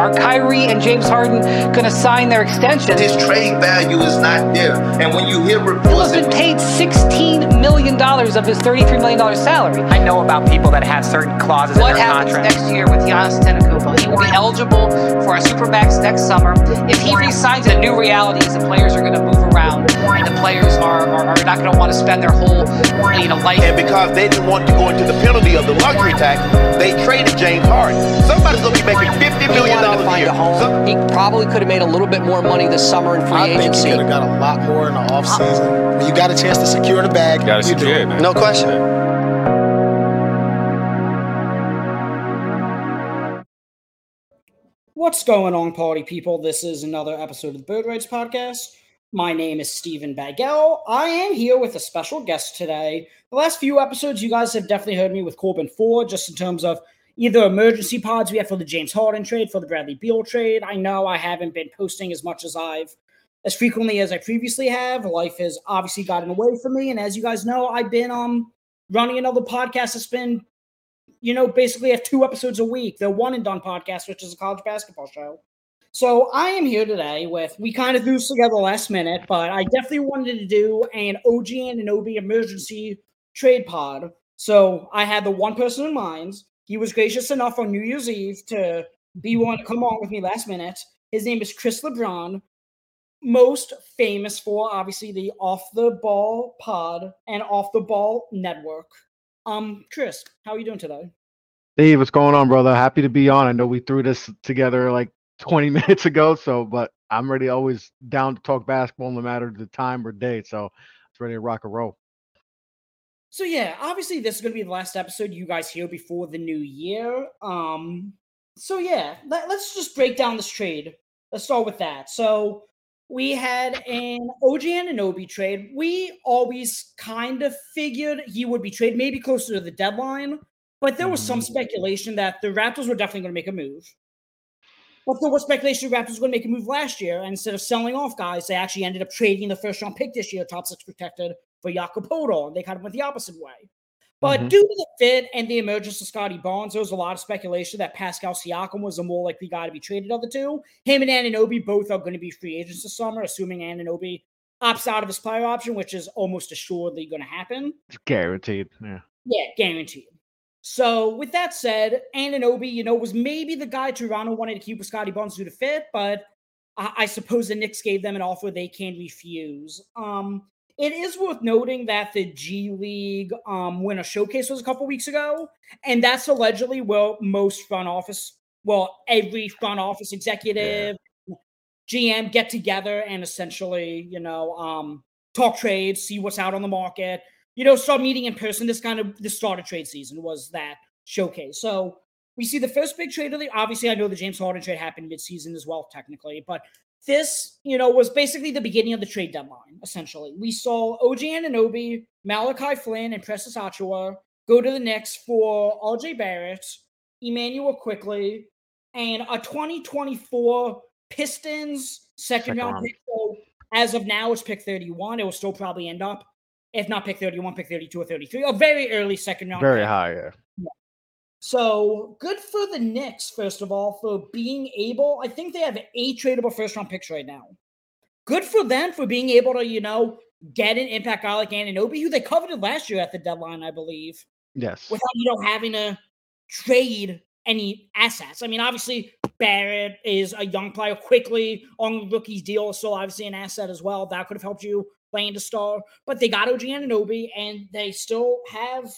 Are Kyrie and James Harden going to sign their extension? His trade value is not there. And when you hear reports... He was paid $16 million of his $33 million salary. I know about people that have certain clauses in their contract. What happens next year with Giannis Antetokounmpo? He will be eligible for a Supermax next summer. If he re-signs, the new reality is the players are going to move around. And the players are not going to want to spend their whole life. And because they didn't want to go into the penalty of the luxury tax, they traded James Harden. Somebody's going to be making $50 million a year. He probably could have made a little bit more money this summer in free agency. I think he could have got a lot more in the offseason. When you got a chance to secure the bag, you do it. No question. What's going on, party people? This is another episode of the Bird Rights Podcast. My name is Stephen Bagel. I am here with a special guest today. The last few episodes, you guys have definitely heard me with Corbin Ford, just in terms of either emergency pods we have for the James Harden trade, for the Bradley Beal trade. I know I haven't been posting as much as frequently as I previously have. Life has obviously gotten away from me. And as you guys know, I've been running another podcast that's been, basically have two episodes a week. The One and Done podcast, which is a college basketball show. So I am here today with, we kind of threw this together last minute, but I definitely wanted to do an OG Anunoby emergency trade pod. So I had the one person in mind. He was gracious enough on New Year's Eve to be willing to come on with me last minute. His name is Chris LeBron, most famous for, obviously, the Off The Ball pod and Off The Ball Network. Chris, how are you doing today? Hey, what's going on, brother? Happy to be on. I know we threw this together 20 minutes ago, but I'm ready, always down to talk basketball no matter the time or day, so it's ready to rock and roll. So yeah, obviously this is going to be the last episode you guys hear before the new year. So yeah, let's just break down this trade. Let's start with that. So we had an OG Anunoby trade. We always kind of figured he would be traded maybe closer to the deadline, but there was some speculation that the Raptors were definitely going to make a move. But there was speculation the Raptors were going to make a move last year, and instead of selling off guys, they actually ended up trading the first-round pick this year, top six protected, for Jakob Poeltl, and they kind of went the opposite way. But due to the fit and the emergence of Scottie Barnes, there was a lot of speculation that Pascal Siakam was the more likely guy to be traded of the two. Him and Anunoby both are going to be free agents this summer, assuming Anunoby opts out of his player option, which is almost assuredly going to happen. It's guaranteed, yeah. Yeah, guaranteed. So, with that said, Anunoby, was maybe the guy Toronto wanted to keep with Scottie Barnes due to fit, but I suppose the Knicks gave them an offer they can refuse. It is worth noting that the G League Winter Showcase was a couple weeks ago, and that's allegedly where every front office executive, GM get together and essentially, talk trades, see what's out on the market. Start meeting in person. The start of trade season was that showcase. So we see the first big trade of obviously I know the James Harden trade happened midseason as well, technically, but this, was basically the beginning of the trade deadline, essentially. We saw OG Anunoby, Malachi Flynn, and Precious Achiuwa go to the Knicks for R.J. Barrett, Emmanuel Quickley, and a 2024 Pistons second round pick. So as of now, it's pick 31. It will still probably end up, if not pick 31, pick 32 or 33. A very early second round. Very high, yeah. So good for the Knicks, first of all, for being able. I think they have 8 tradable first round picks right now. Good for them for being able to, get an impact guy like Anunoby, who they coveted last year at the deadline, I believe. Yes. Without, having to trade any assets. I mean, obviously, Barrett is a young player quickly on the rookie deal, so obviously an asset as well. That could have helped you. Playing to star, but they got OG Anunoby, and they still have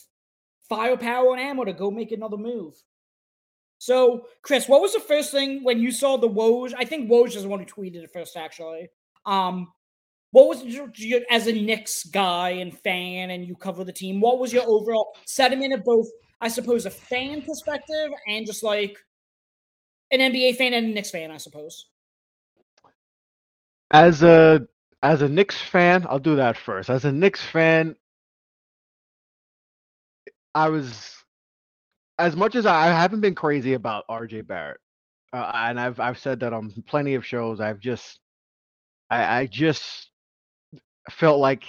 firepower and ammo to go make another move. So, Chris, what was the first thing when you saw the Woj? I think Woj is the one who tweeted it first, actually. What was as a Knicks guy and fan, and you cover the team? What was your overall sentiment of both, I suppose, a fan perspective and just an NBA fan and a Knicks fan, I suppose? As a Knicks fan, I'll do that first. As a Knicks fan, as much as I haven't been crazy about R.J. Barrett, and I've said that on plenty of shows, I just felt like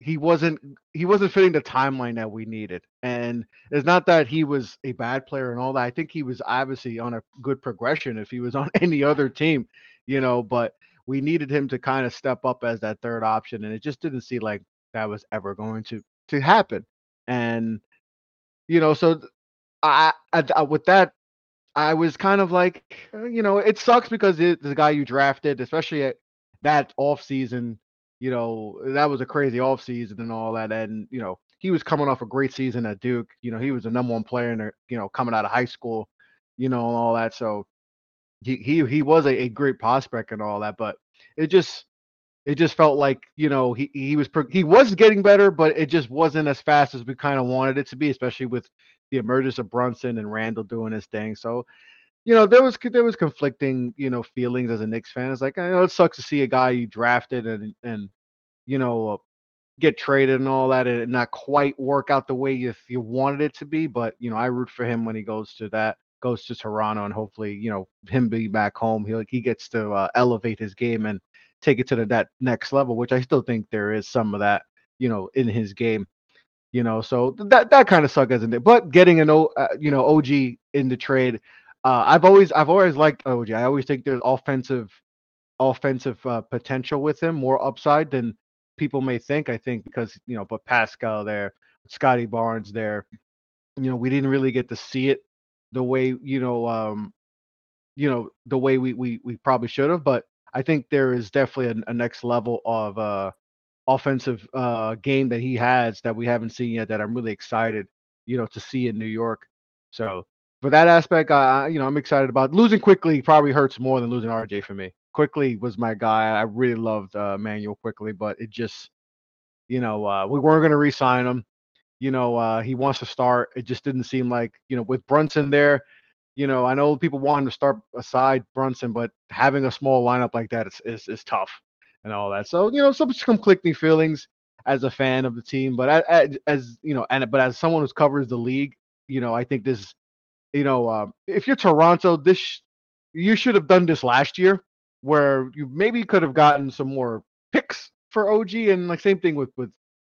he wasn't fitting the timeline that we needed. And it's not that he was a bad player and all that. I think he was obviously on a good progression if he was on any other team, you know, but we needed him to kind of step up as that third option. And it just didn't seem like that was ever going to happen. And, you know, so I with that, I was kind of like, you know, it sucks because the guy you drafted, especially at that offseason, you know, that was a crazy offseason and all that. And, you know, he was coming off a great season at Duke. You know, he was the number one player in, you know, coming out of high school, you know, and all that. So he was a great prospect and all that, but it just felt like, you know, he was getting better, but it just wasn't as fast as we kind of wanted it to be, especially with the emergence of Brunson and Randall doing his thing. So, you know, there was conflicting, you know, feelings as a Knicks fan. It's like, I know it sucks to see a guy you drafted and you know, get traded and all that and not quite work out the way you wanted it to be. But, you know, I root for him when he goes to Toronto, and hopefully, you know, him being back home, he gets to elevate his game and take it to that next level, which I still think there is some of that, you know, in his game. You know, so that kind of sucked, isn't it? But getting OG in the trade, I've always liked OG. I always think there's offensive potential with him, more upside than people may think. I think because, you know, but Pascal there, Scottie Barnes there, you know, we didn't really get to see it the way, you know, the way we probably should have. But I think there is definitely a next level of offensive game that he has that we haven't seen yet, that I'm really excited, you know, to see in New York. So for that aspect, you know, I'm excited about. Losing Quickley probably hurts more than losing RJ for me. Quickley was my guy. I really loved Emmanuel Quickley, but it just, you know, we weren't going to re-sign him. You know, he wants to start. It just didn't seem like, you know, with Brunson there, you know, I know people want him to start aside Brunson, but having a small lineup like that is tough and all that. So, you know, some conflicting feelings as a fan of the team, but as you know, but as someone who covers the league, you know, I think this, you know, if you're Toronto, you should have done this last year, where you maybe could have gotten some more picks for OG, and like same thing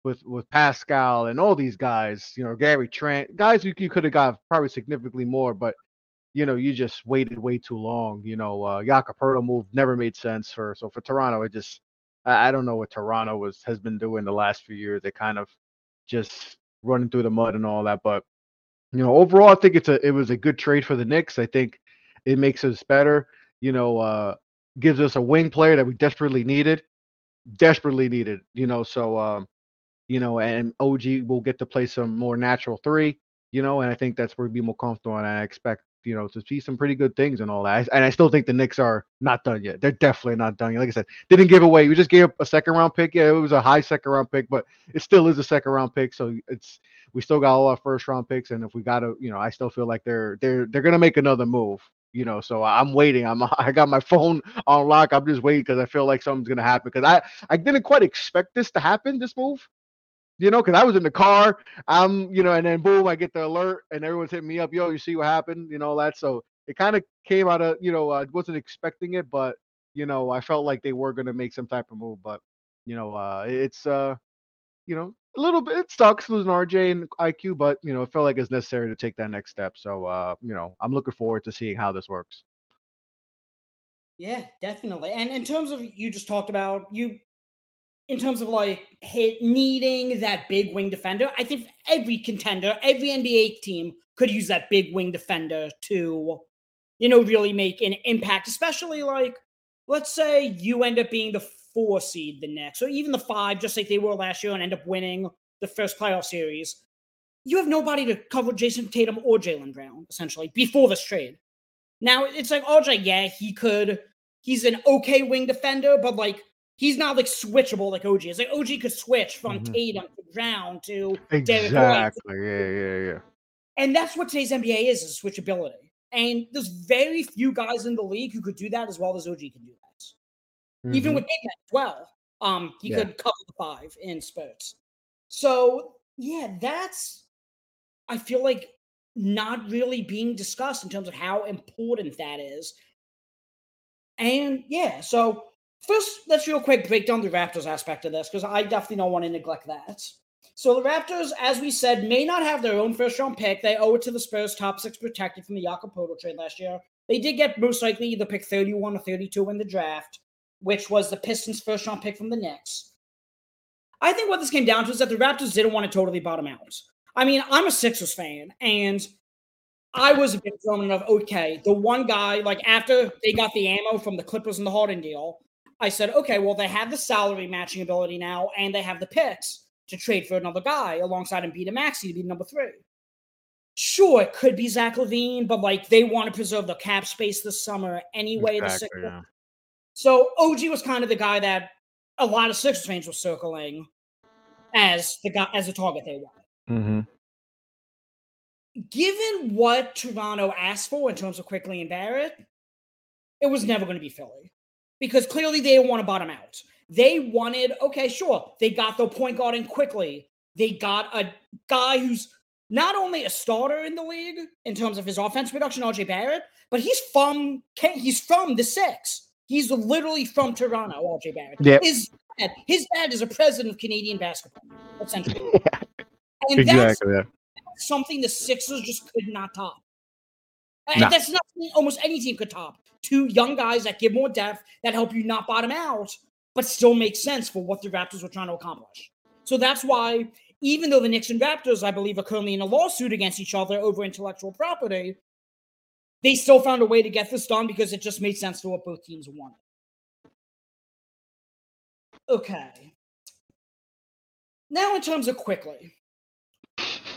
with Pascal and all these guys, you know, Gary Trent, guys you could have got probably significantly more, but you know, you just waited way too long. You know, Jakob Poeltl move never made sense for Toronto. It just, I don't know what Toronto has been doing the last few years. They kind of just running through the mud and all that. But, you know, overall, I think it was a good trade for the Knicks. I think it makes us better. You know, gives us a wing player that we desperately needed. You know, so you know, and OG will get to play some more natural three. You know, and I think that's where we'd be more comfortable, and I expect, you know, to see some pretty good things and all that. And I still think the Knicks are not done yet. They're definitely not done yet. Like I said, they didn't give away. We just gave up a second-round pick. Yeah, it was a high second-round pick, but it still is a second-round pick. So we still got all our first-round picks. And if we got to, you know, I still feel like they're gonna make another move. You know, so I'm waiting. I got my phone on lock. I'm just waiting because I feel like something's gonna happen. Because I didn't quite expect this to happen. This move. You know, because I was in the car, you know, and then boom, I get the alert, and everyone's hitting me up. Yo, you see what happened? You know, that. So it kind of came out of, you know, I wasn't expecting it, but, you know, I felt like they were going to make some type of move. But, you know, it's, you know, a little bit, it sucks losing RJ and IQ, but, you know, it felt like it's necessary to take that next step. So, you know, I'm looking forward to seeing how this works. Yeah, definitely. And in terms of, you just talked about, in terms of like needing that big wing defender, I think every contender, every NBA team could use that big wing defender to, you know, really make an impact, especially like, let's say you end up being the 4 seed the next, or even the 5, just like they were last year, and end up winning the first playoff series. You have nobody to cover Jason Tatum or Jaylen Brown, essentially, before this trade. Now, it's like RJ, yeah, he's an okay wing defender, but like, he's not like switchable like OG. It's like OG could switch from Tatum to Brown to Derrick Adebayo. Yeah. And that's what today's NBA is switchability. And there's very few guys in the league who could do that as well as OG can do that. Mm-hmm. Even with Big Man as well, he could cover the 5 in spurts. So yeah, that's, I feel like, not really being discussed in terms of how important that is. And yeah, so First, let's real quick break down the Raptors aspect of this, because I definitely don't want to neglect that. So the Raptors, as we said, may not have their own first-round pick. They owe it to the Spurs' top six protected from the Jakob Poeltl trade last year. They did get most likely either pick 31 or 32 in the draft, which was the Pistons' first-round pick from the Knicks. I think what this came down to is that the Raptors didn't want to totally bottom out. I mean, I'm a Sixers fan, and I was a big proponent of, okay, the one guy, like after they got the ammo from the Clippers and the Harden deal, I said, okay, well, they have the salary matching ability now, and they have the picks to trade for another guy alongside Embiid and Maxey to be number three. Sure, it could be Zach LaVine, but like they want to preserve the cap space this summer anyway. Exactly, the yeah. So OG was kind of the guy that a lot of Sixers fans were circling as the guy, as the target they wanted. Mm-hmm. Given what Toronto asked for in terms of Quickley and Barrett, it was never going to be Philly, because clearly they didn't want to bottom out. They wanted, okay, sure, they got the point guard in Quickley. They got a guy who's not only a starter in the league in terms of his offensive production, R.J. Barrett, but he's from the Six. He's literally from Toronto, R.J. Barrett. Yep. His dad is a president of Canadian basketball, essentially. Yeah. And exactly. That's something the Sixers just could not top. Nah. That's not something almost any team could top. Two young guys that give more depth, that help you not bottom out, but still makes sense for what the Raptors were trying to accomplish. So that's why, even though the Knicks and Raptors, I believe, are currently in a lawsuit against each other over intellectual property, they still found a way to get this done because it just made sense for what both teams wanted. Okay. Now in terms of Quickley,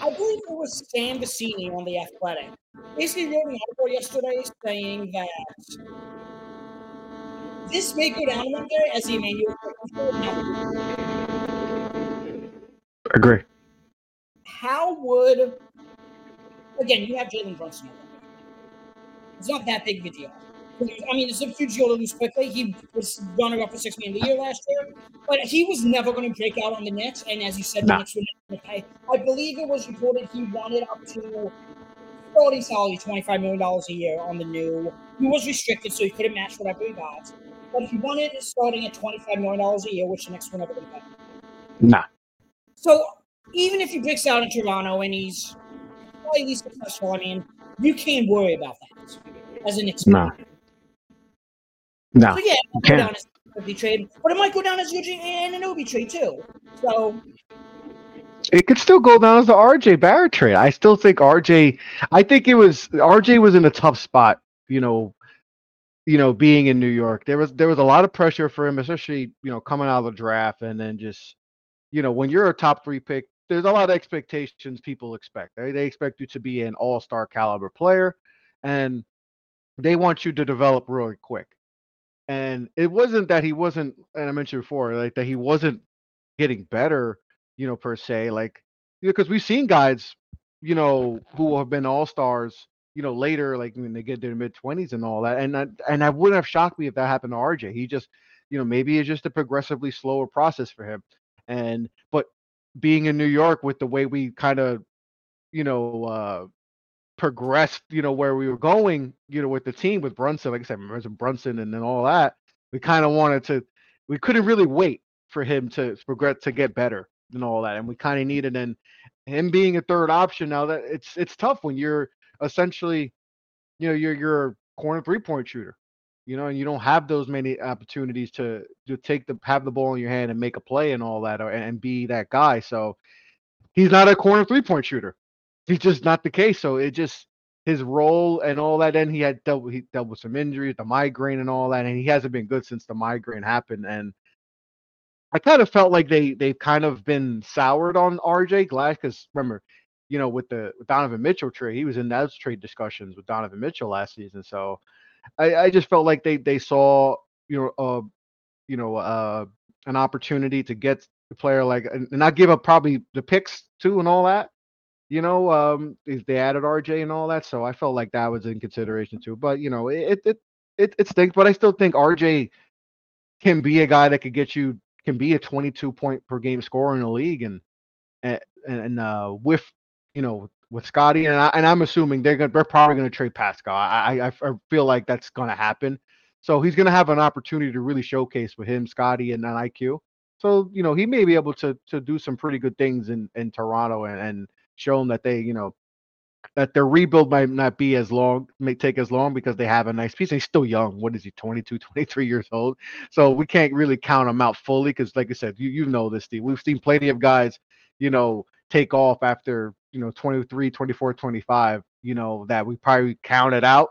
I believe it was Sam Vecini on The Athletic. Basically wrote an article yesterday saying that this may go down one day as the Emmanuel Quickley. Agree. How would, again, you have Jalen Brunson. It's not that big of a deal. I mean, it's a huge deal to lose Quickley. He was running up for $6 million a year last year, but he was never going to break out on the Nets. And as you said, the Nets were not going to pay. I believe it was reported he wanted up to salary, $25 million a year on the new. He was restricted, so he couldn't match whatever he got. But if you wanted it starting at $25 million a year, which the next one never going to pay. Nah. So even if he breaks out in Toronto and he's probably at least successful, I mean, you can't worry about that as an Knicks. Nah. Nah. So yeah, it might go down as an Anunoby trade, but it might go down as an Anunoby trade too. So it could still go down as the R.J. Barrett trade. I still think R.J. was in a tough spot, you know, being in New York. There was a lot of pressure for him, especially, you know, coming out of the draft, and then just, you know, when you're a top three pick, there's a lot of expectations people expect. They expect you to be an all-star caliber player, and they want you to develop really quick. And it wasn't that he wasn't, and I mentioned before, like that he wasn't getting better, you know, per se, like, because we've seen guys, you know, who have been all-stars, you know, later, like when they get to their mid-20s and all that. And I wouldn't have shocked me if that happened to RJ. He just, you know, maybe it's just a progressively slower process for him. But being in New York with the way we kind of, you know, progressed, you know, where we were going, you know, with the team with Brunson, like I said, remember Brunson and then all that, we couldn't really wait for him to progress, to get better and all that, and we kind of needed him being a third option. Now that it's tough when you're essentially, you know, you're a corner 3-point shooter, you know, and you don't have those many opportunities to have the ball in your hand and make a play and all that, and be that guy. So he's not a corner 3-point shooter. He's just not the case. So it just, his role and all that, and he dealt with some injuries, the migraine and all that, and he hasn't been good since the migraine happened. And I kind of felt like they've kind of been soured on RJ Glass, because remember, you know, with Donovan Mitchell trade, he was in those trade discussions with Donovan Mitchell last season. So I just felt like they saw, an opportunity to get the player, like, and not give up probably the picks too and all that, you know, they added RJ and all that. So I felt like that was in consideration too. But you know, it stinks. But I still think RJ can be a guy that could get you. Can be a 22-point per game scorer in the league, and with, you know, with Scottie, and I'm assuming they're probably going to trade Pascal. I feel like that's going to happen, So he's going to have an opportunity to really showcase with him, Scottie, and IQ. So, you know, he may be able to do some pretty good things in Toronto and show them that they, you know, that their rebuild might not be as long, may take as long because they have a nice piece. He's still young. What is he, 22, 23 years old? So we can't really count him out fully because, like I said, you know this, Steve. We've seen plenty of guys, you know, take off after, you know, 23, 24, 25, you know, that we probably counted out.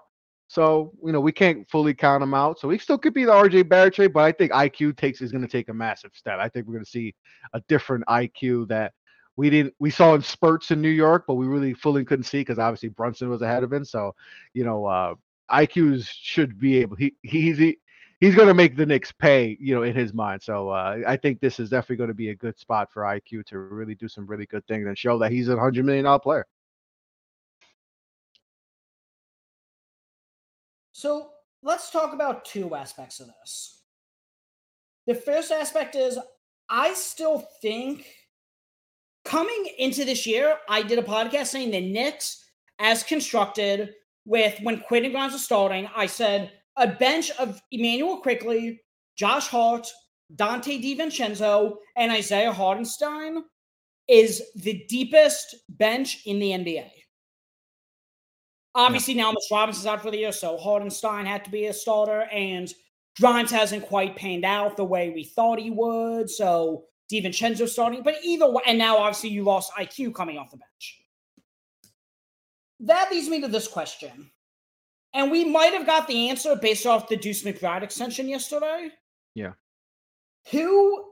So, you know, we can't fully count him out. So he still could be the R.J. Barrett trade, but I think IQ is going to take a massive step. I think we're going to see a different IQ that we saw in spurts in New York, but we really fully couldn't see because obviously Brunson was ahead of him. So, you know, IQs should be able. He's going to make the Knicks pay, you know, in his mind. So I think this is definitely going to be a good spot for IQ to really do some really good things and show that he's a $100 million player. So let's talk about two aspects of this. The first aspect is I still think coming into this year, I did a podcast saying the Knicks, as constructed with when Quentin Grimes was starting, I said a bench of Emmanuel Quickley, Josh Hart, Dante DiVincenzo, and Isaiah Hardenstein is the deepest bench in the NBA. Obviously, now Mitchell Robinson's out for the year, so Hardenstein had to be a starter, and Grimes hasn't quite panned out the way we thought he would, so DiVincenzo starting. But either way, and now obviously you lost IQ coming off the bench. That leads me to this question. And we might have got the answer based off the Deuce McBride extension yesterday. Yeah. We know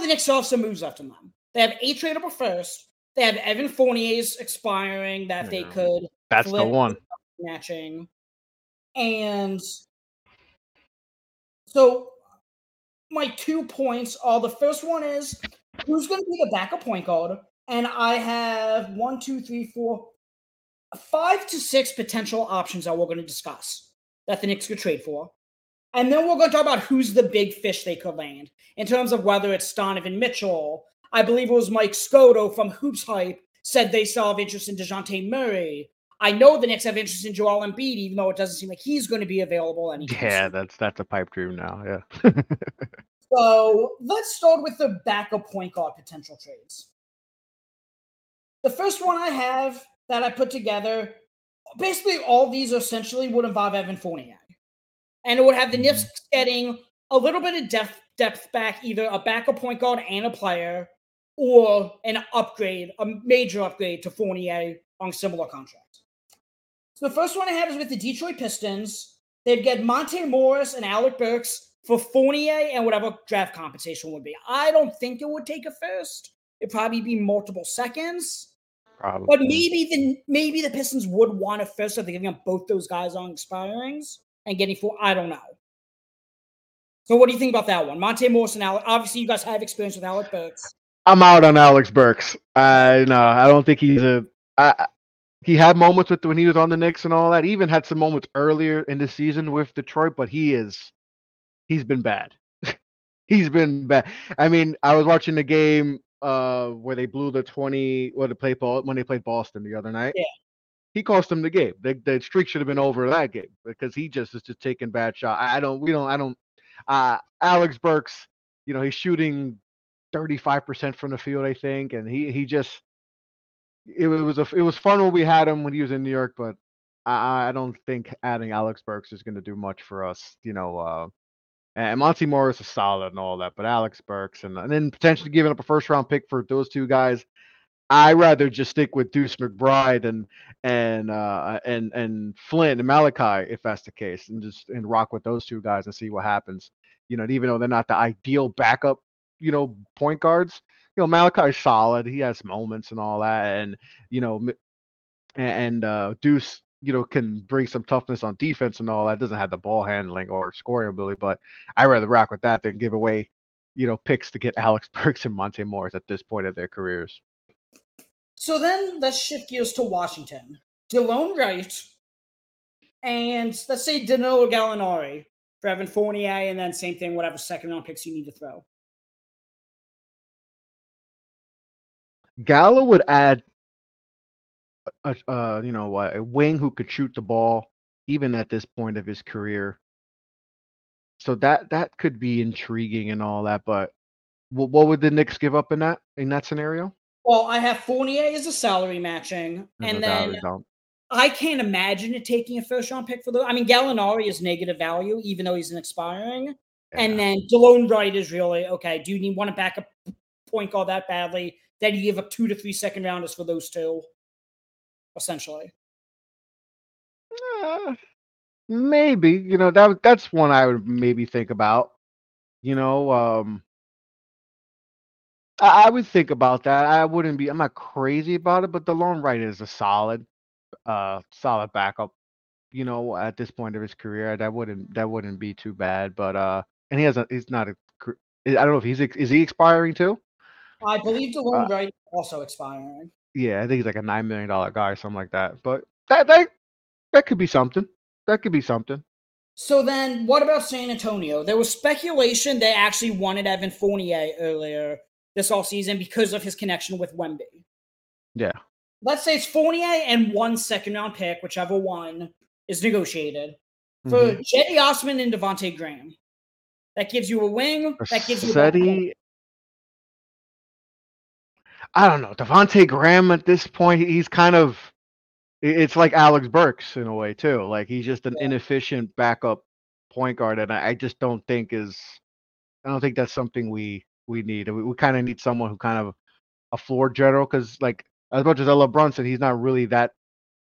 the Knicks have some moves left in them. They have 8 tradable first. They have Evan Fournier's expiring that they could. That's the one. Matching. And so my 2 points are the first one is who's going to be the backup point guard? And I have 5 to 6 potential options that we're going to discuss that the Knicks could trade for. And then we're going to talk about who's the big fish they could land in terms of whether it's Donovan Mitchell. I believe it was Mike Scoto from Hoops Hype said they still have interest in DeJounte Murray. I know the Knicks have interest in Joel Embiid, even though it doesn't seem like he's going to be available anytime soon. Yeah, that's a pipe dream now, yeah. So let's start with the backup point guard potential trades. The first one I have that I put together, basically all these essentially would involve Evan Fournier. And it would have the Knicks getting a little bit of depth back, either a backup point guard and a player, or an upgrade, a major upgrade to Fournier on similar contracts. So the first one I have is with the Detroit Pistons. They'd get Monte Morris and Alec Burks for Fournier and whatever draft compensation would be. I don't think it would take a first. It'd probably be multiple seconds. Probably. But maybe the Pistons would want a first if they're giving up both those guys on expirings and getting four. I don't know. So what do you think about that one? Monte Morris and Alec. Obviously, you guys have experience with Alec Burks. I'm out on Alex Burks. No, I don't think he's a. He had moments when he was on the Knicks and all that. He even had some moments earlier in the season with Detroit, but he's been bad. He's been bad. I mean, I was watching the game where they blew the 20 when they played Boston the other night. Yeah. He cost them the game. The streak should have been over that game because he just is just taking bad shots. Alex Burks, you know, he's shooting 35% from the field, I think, and it was fun when we had him when he was in New York, but I don't think adding Alex Burks is going to do much for us, you know. And Monte Morris is solid and all that, but Alex Burks and then potentially giving up a first round pick for those two guys, I rather just stick with Deuce McBride and Flynn and Malachi if that's the case, and just rock with those two guys and see what happens. You know, even though they're not the ideal backup, you know, point guards. You know, Malachi's solid. He has moments and all that, and you know, and Deuce, you know, can bring some toughness on defense and all that. Doesn't have the ball handling or scoring ability, but I'd rather rock with that than give away, you know, picks to get Alex Burks and Monte Morris at this point of their careers. So then let's shift gears to Washington. DeLone Wright, and let's say Danilo Gallinari for Evan Fournier, and then same thing, whatever second-round picks you need to throw. Gallo would add a wing who could shoot the ball, even at this point of his career. So that could be intriguing and all that, but what would the Knicks give up in that scenario? Well, I have Fournier as a salary matching, and then I can't imagine it taking a first-round pick for the. I mean, Gallinari is negative value, even though he's an expiring. Yeah. And then DeLone Wright is really, okay, do you want to back up point guard that badly? Then you give up 2 to 3 second-rounders for those two, essentially. Maybe. You know, that's one I would maybe think about. You know, I would think about that. I'm not crazy about it, but DeLone Wright is a solid backup, you know, at this point of his career. That wouldn't be too bad, but and I don't know if is he expiring too? I believe DeLone Wright also expiring. Yeah, I think he's like a $9 million guy or something like that. But that could be something. That could be something. So then what about San Antonio? There was speculation they actually wanted Evan Fournier earlier this offseason because of his connection with Wemby. Yeah. Let's say it's Fournier and 1 second-round pick, whichever one is negotiated, for Cedi Osman and Devontae Graham. That gives you a wing. That gives you a I don't know. Devontae Graham at this point, he's kind of – it's like Alec Burks in a way too. Like he's just an inefficient backup point guard, and I just don't think that's something we need. We kind of need someone who kind of a floor general because like – as much as I love Brunson, he's not really that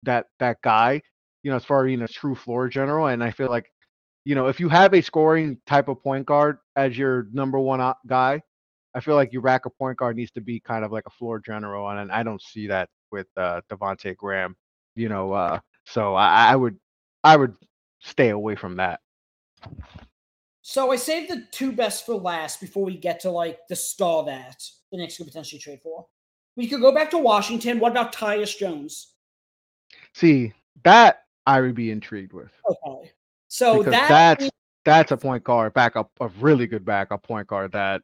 guy, you know, as far as being a true floor general. And I feel like, you know, if you have a scoring type of point guard as your number one guy, I feel like your backup point guard needs to be kind of like a floor general. And I don't see that with Devontae Graham, you know. So I would stay away from that. So I saved the two best for last before we get to like the star that the Knicks could potentially trade for. We could go back to Washington. What about Tyus Jones? See, that I would be intrigued with. Okay. So because that's a point guard backup, a really good backup point guard that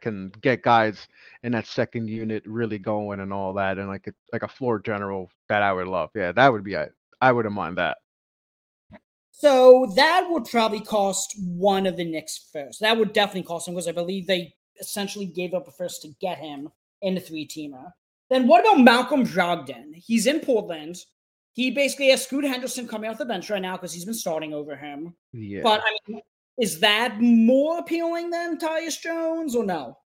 can get guys in that second unit really going and all that, and like a floor general that I would love. Yeah, that would be I wouldn't mind that. So that would probably cost one of the Knicks first. That would definitely cost him because I believe they essentially gave up a first to get him. In the three-teamer. Then what about Malcolm Brogdon? He's in Portland. He basically has Scoot Henderson coming off the bench right now because he's been starting over him. Yeah. But, I mean, is that more appealing than Tyus Jones or no?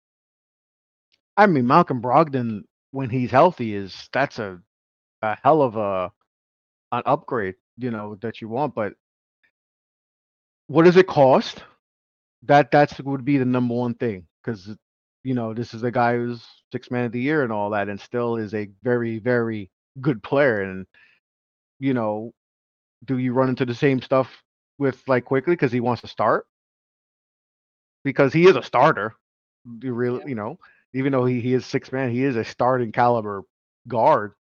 I mean, Malcolm Brogdon, when he's healthy, that's a hell of an upgrade, you know, that you want. But what does it cost? That would be the number one thing because, you know, this is a guy who's Sixth Man of the Year and all that, and still is a very, very good player. And, you know, do you run into the same stuff with like Quickley because he wants to start? Because he is a starter. You really, you know, even though he is sixth man, he is a starting caliber guard.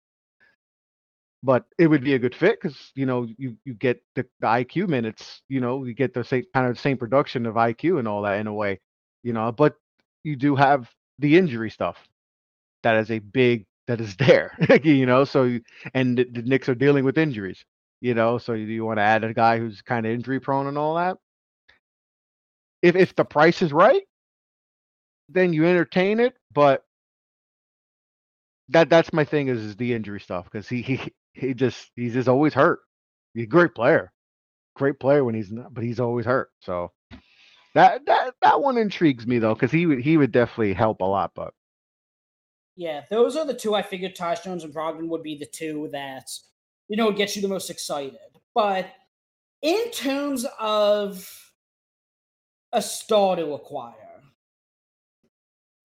But it would be a good fit because, you know, you get the IQ minutes, you know, you get the same kind of same production of IQ and all that in a way, you know, but you do have the injury stuff. That is there, you know. So, and the Knicks are dealing with injuries, you know. So, you want to add a guy who's kind of injury prone and all that. If the price is right, then you entertain it. But that's my thing is the injury stuff because he's just always hurt. He's a great player when he's not, but he's always hurt. So. That one intrigues me though, because he would definitely help a lot. But yeah, those are the two I figured. Tyus Jones and Brogdon would be the two that, you know, get you the most excited. But in terms of a star to acquire,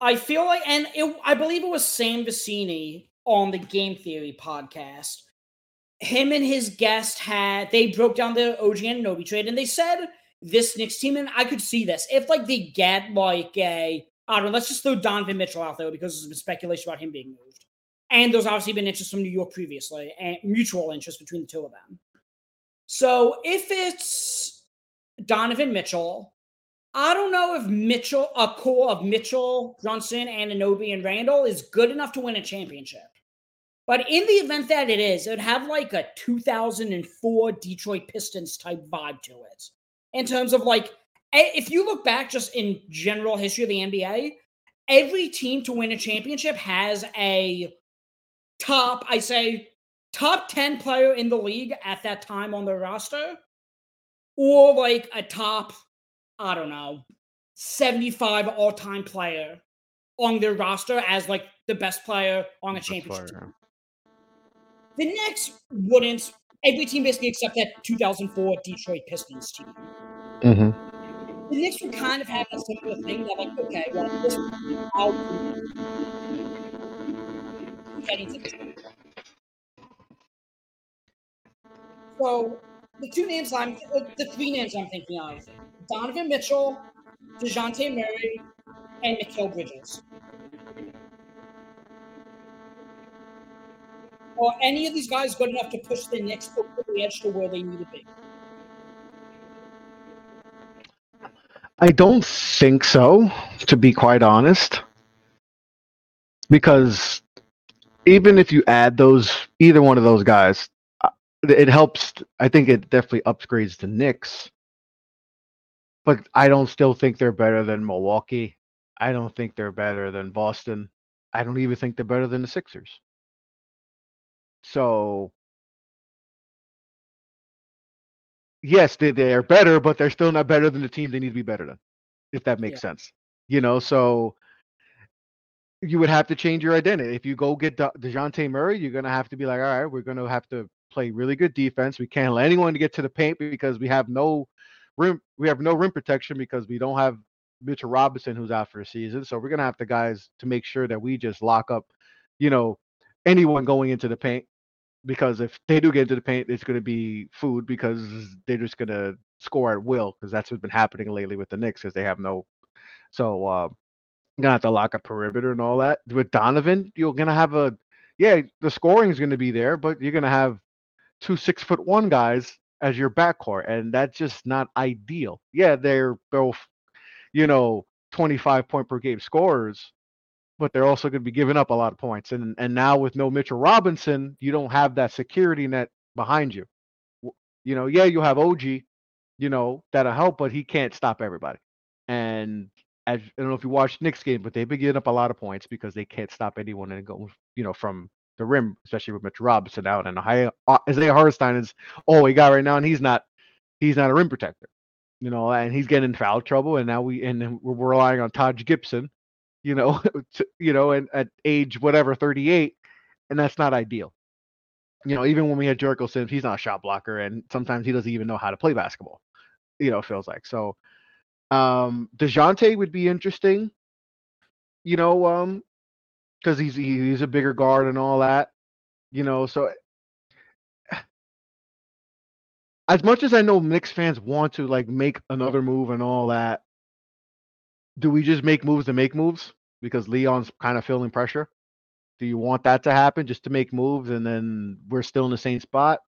I feel like, and I believe it was Sam Vecini on the Game Theory podcast. Him and his guest they broke down the OG Anunoby trade, and they said. This Knicks team, and I could see this. If, like, they get, like, I don't know, let's just throw Donovan Mitchell out there because there's been speculation about him being moved. And there's obviously been interest from New York previously, and mutual interest between the two of them. So, if it's Donovan Mitchell, I don't know if a core of Mitchell, Brunson, Anunoby, and Randall is good enough to win a championship. But in the event that it is, it would have, like, a 2004 Detroit Pistons-type vibe to it. In terms of, like, if you look back just in general history of the NBA, every team to win a championship has a top, I say, top 10 player in the league at that time on their roster, or like a top, I don't know, 75 all-time player on their roster as like the best player on a championship team. The Nets wouldn't. Every team basically except that 2004 Detroit Pistons team. Mm-hmm. The Knicks would kind of have a similar thing. They're like, okay, well, this would be out heading to this one. So the three names I'm thinking of: Donovan Mitchell, DeJounte Murray, and Mikal Bridges. Are any of these guys good enough to push the Knicks over the edge to where they need to be? I don't think so, to be quite honest. Because even if you add either one of those guys, it helps. I think it definitely upgrades the Knicks. But I don't still think they're better than Milwaukee. I don't think they're better than Boston. I don't even think they're better than the Sixers. So, yes, they are better, but they're still not better than the team they need to be better than, if that makes sense. You know, so you would have to change your identity. If you go get DeJounte Murray, you're going to have to be like, all right, we're going to have to play really good defense. We can't let anyone get to the paint because we have no rim protection because we don't have Mitchell Robinson, who's out for the season. So we're going to have the guys to make sure that we just lock up, you know, anyone going into the paint. Because if they do get into the paint, it's going to be food because they're just going to score at will, because that's what's been happening lately with the Knicks, because they have no. So you're going to have to lock a perimeter and all that. With Donovan, you're going to have the scoring is going to be there, but you're going to have 2 6'1" guys as your backcourt, and that's just not ideal. Yeah, they're both, 25-point-per-game scorers, but they're also going to be giving up a lot of points. And now with no Mitchell Robinson, you don't have that security net behind you. You know, yeah, you have OG, that'll help, but he can't stop everybody. And as, I don't know if you watched Knicks game, but they've been giving up a lot of points because they can't stop anyone and go, from the rim, especially with Mitchell Robinson out. And Isaiah Hardenstein is all he got right now, and he's not a rim protector, and he's getting in foul trouble. And now we're relying on Taj Gibson, and at age whatever 38, and that's not ideal. Even when we had Jericho Sims, he's not a shot blocker, and sometimes he doesn't even know how to play basketball. It feels like so. DeJounte would be interesting, because he's a bigger guard and all that, So as much as I know Knicks fans want to like make another move and all that. Do we just make moves to make moves? Because Leon's kind of feeling pressure. Do you want that to happen just to make moves and then we're still in the same spot?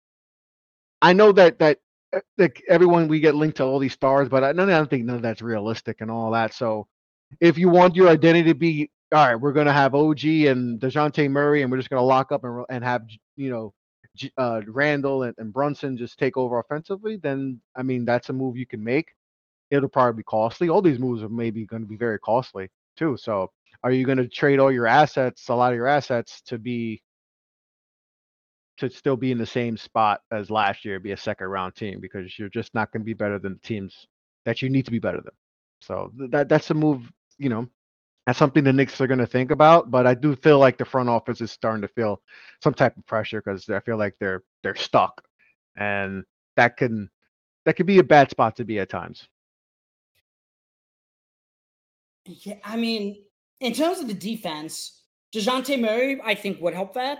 I know that everyone, we get linked to all these stars, but I don't think none of that's realistic and all that. So if you want your identity to be, all right, we're going to have OG and DeJounte Murray and we're just going to lock up and have, Randall and Brunson just take over offensively, then, that's a move you can make. It'll probably be costly. All these moves are maybe going to be very costly too. So are you going to trade a lot of your assets to still be in the same spot as last year, be a second round team, because you're just not going to be better than the teams that you need to be better than. So that's a move, that's something the Knicks are going to think about, but I do feel like the front office is starting to feel some type of pressure because I feel like they're stuck, and that could be a bad spot to be at times. Yeah, in terms of the defense, DeJounte Murray, I think, would help that.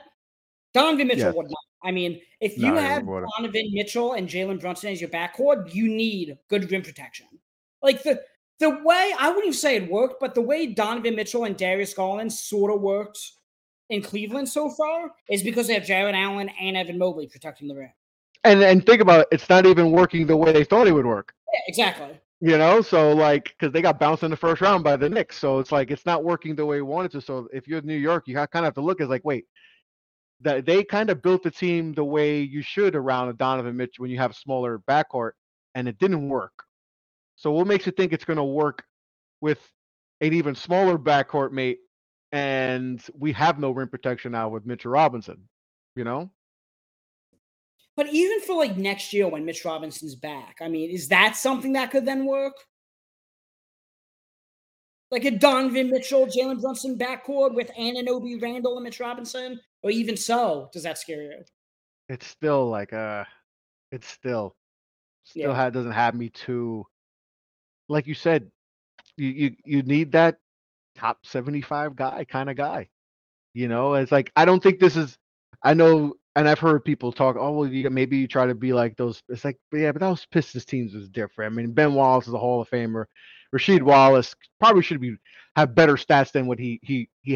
Donovan Mitchell would not. If you have Donovan Mitchell and Jalen Brunson as your backcourt, you need good rim protection. Like, the way, I wouldn't even say it worked, but the way Donovan Mitchell and Darius Garland sort of worked in Cleveland so far is because they have Jared Allen and Evan Mobley protecting the rim. And think about it, it's not even working the way they thought it would work. Yeah, exactly. Because they got bounced in the first round by the Knicks. So it's like, it's not working the way you wanted to. So if you're in New York, you kind of have to look as like, wait, that they kind of built the team the way you should around a Donovan Mitchell when you have a smaller backcourt, and it didn't work. So what makes you think it's going to work with an even smaller backcourt mate, and we have no rim protection now with Mitchell Robinson, you know? But even for like next year when Mitch Robinson's back, I mean, is that something that could then work? Like a Donovan Mitchell, Jalen Brunson backcourt with Anunoby, Randall, and Mitch Robinson? Or even so, does that scare you? It's still like, doesn't have me too. Like you said, you need that top 75 guy kind of guy. You know, it's like, I don't think this is, I know, and I've heard people talk, oh, well, maybe you try to be like those. It's like, yeah, but those Pistons teams was different. I mean, Ben Wallace is a Hall of Famer. Rasheed Wallace probably should have better stats than what he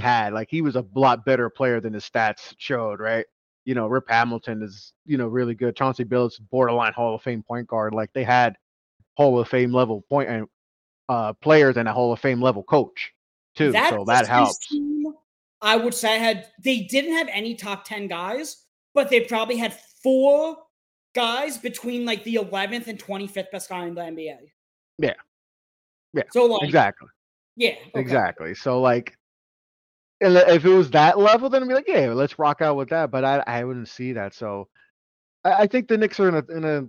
had. Like, he was a lot better player than his stats showed, right? You know, Rip Hamilton is, you know, really good. Chauncey Billups, borderline Hall of Fame point guard. Like, they had Hall of Fame level point players and a Hall of Fame level coach too. So that helps. Team, I would say they didn't have any top 10 guys, but they probably had four guys between like the 11th and 25th best guy in the NBA. Yeah. Yeah. So like, exactly. Yeah. Okay. Exactly. So like, and if it was that level, then I'd be like, yeah, let's rock out with that. But I wouldn't see that. So I think the Knicks are in a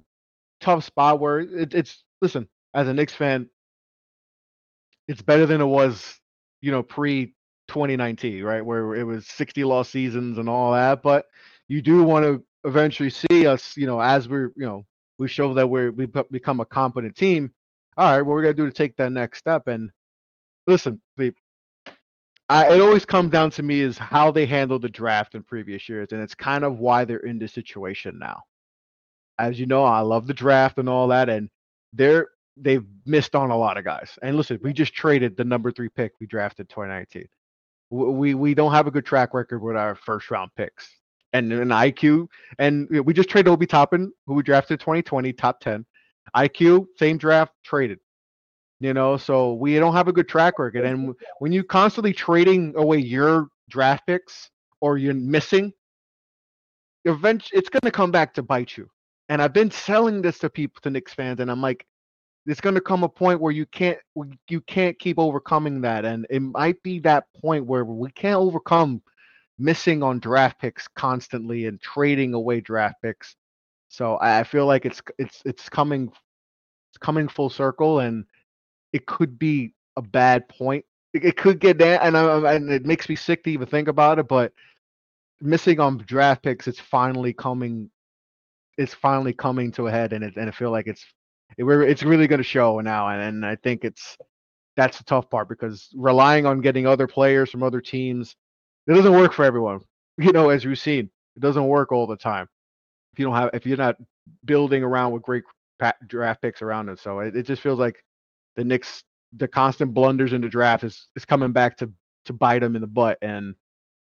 tough spot where it's listen, as a Knicks fan, it's better than it was, you know, pre-2019, right? Where it was 60 loss seasons and all that. But you do want to eventually see us, you know, as we're, you know, we show that we become a competent team. All right, what we're going to do to take that next step. And listen, it always comes down to me is how they handled the draft in previous years. And it's kind of why they're in this situation now. As you know, I love the draft and all that. And they've missed on a lot of guys. And listen, we just traded the number 3 pick we drafted 2019. We don't have a good track record with our first round picks. And an IQ. And we just traded Obi Toppin, who we drafted 2020, top 10. IQ, same draft, traded. You know, so we don't have a good track record. And when you constantly trading away your draft picks or you're missing, eventually it's going to come back to bite you. And I've been selling this to people, to Knicks fans, and I'm like, it's going to come a point where you can't keep overcoming that. And it might be that point where we can't overcome missing on draft picks constantly and trading away draft picks. So I feel like it's coming full circle, and it could be a bad point. It could get that, and it makes me sick to even think about it. But missing on draft picks, it's finally coming to a head, and I feel like it's really going to show now. And I think that's the tough part, because relying on getting other players from other teams, it doesn't work for everyone. You know, as we've seen, it doesn't work all the time. If you're not building around with great draft picks around it. So it just feels like the Knicks, the constant blunders in the draft is coming back to bite them in the butt. And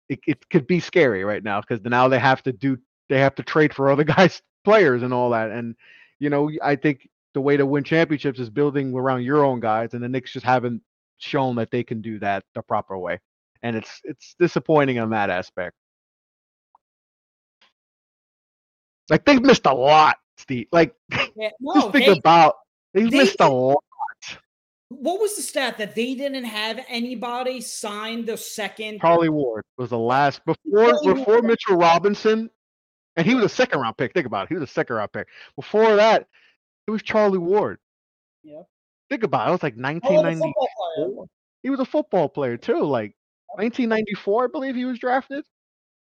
it could be scary right now, because now they have to trade for other guys' players and all that. And, you know, I think the way to win championships is building around your own guys, and the Knicks just haven't shown that they can do that the proper way. And it's disappointing on that aspect. Like, they've missed a lot, Steve. Like, yeah, no, just think about they missed a lot. What was the stat that they didn't have anybody sign the second? Charlie Ward was the last before Mitchell Robinson, and he was a second round pick. Think about it. He was a second round pick. Before that, it was Charlie Ward. Yeah. Think about it. It was like 1994. He was a football player too. Like 1994, I believe he was drafted.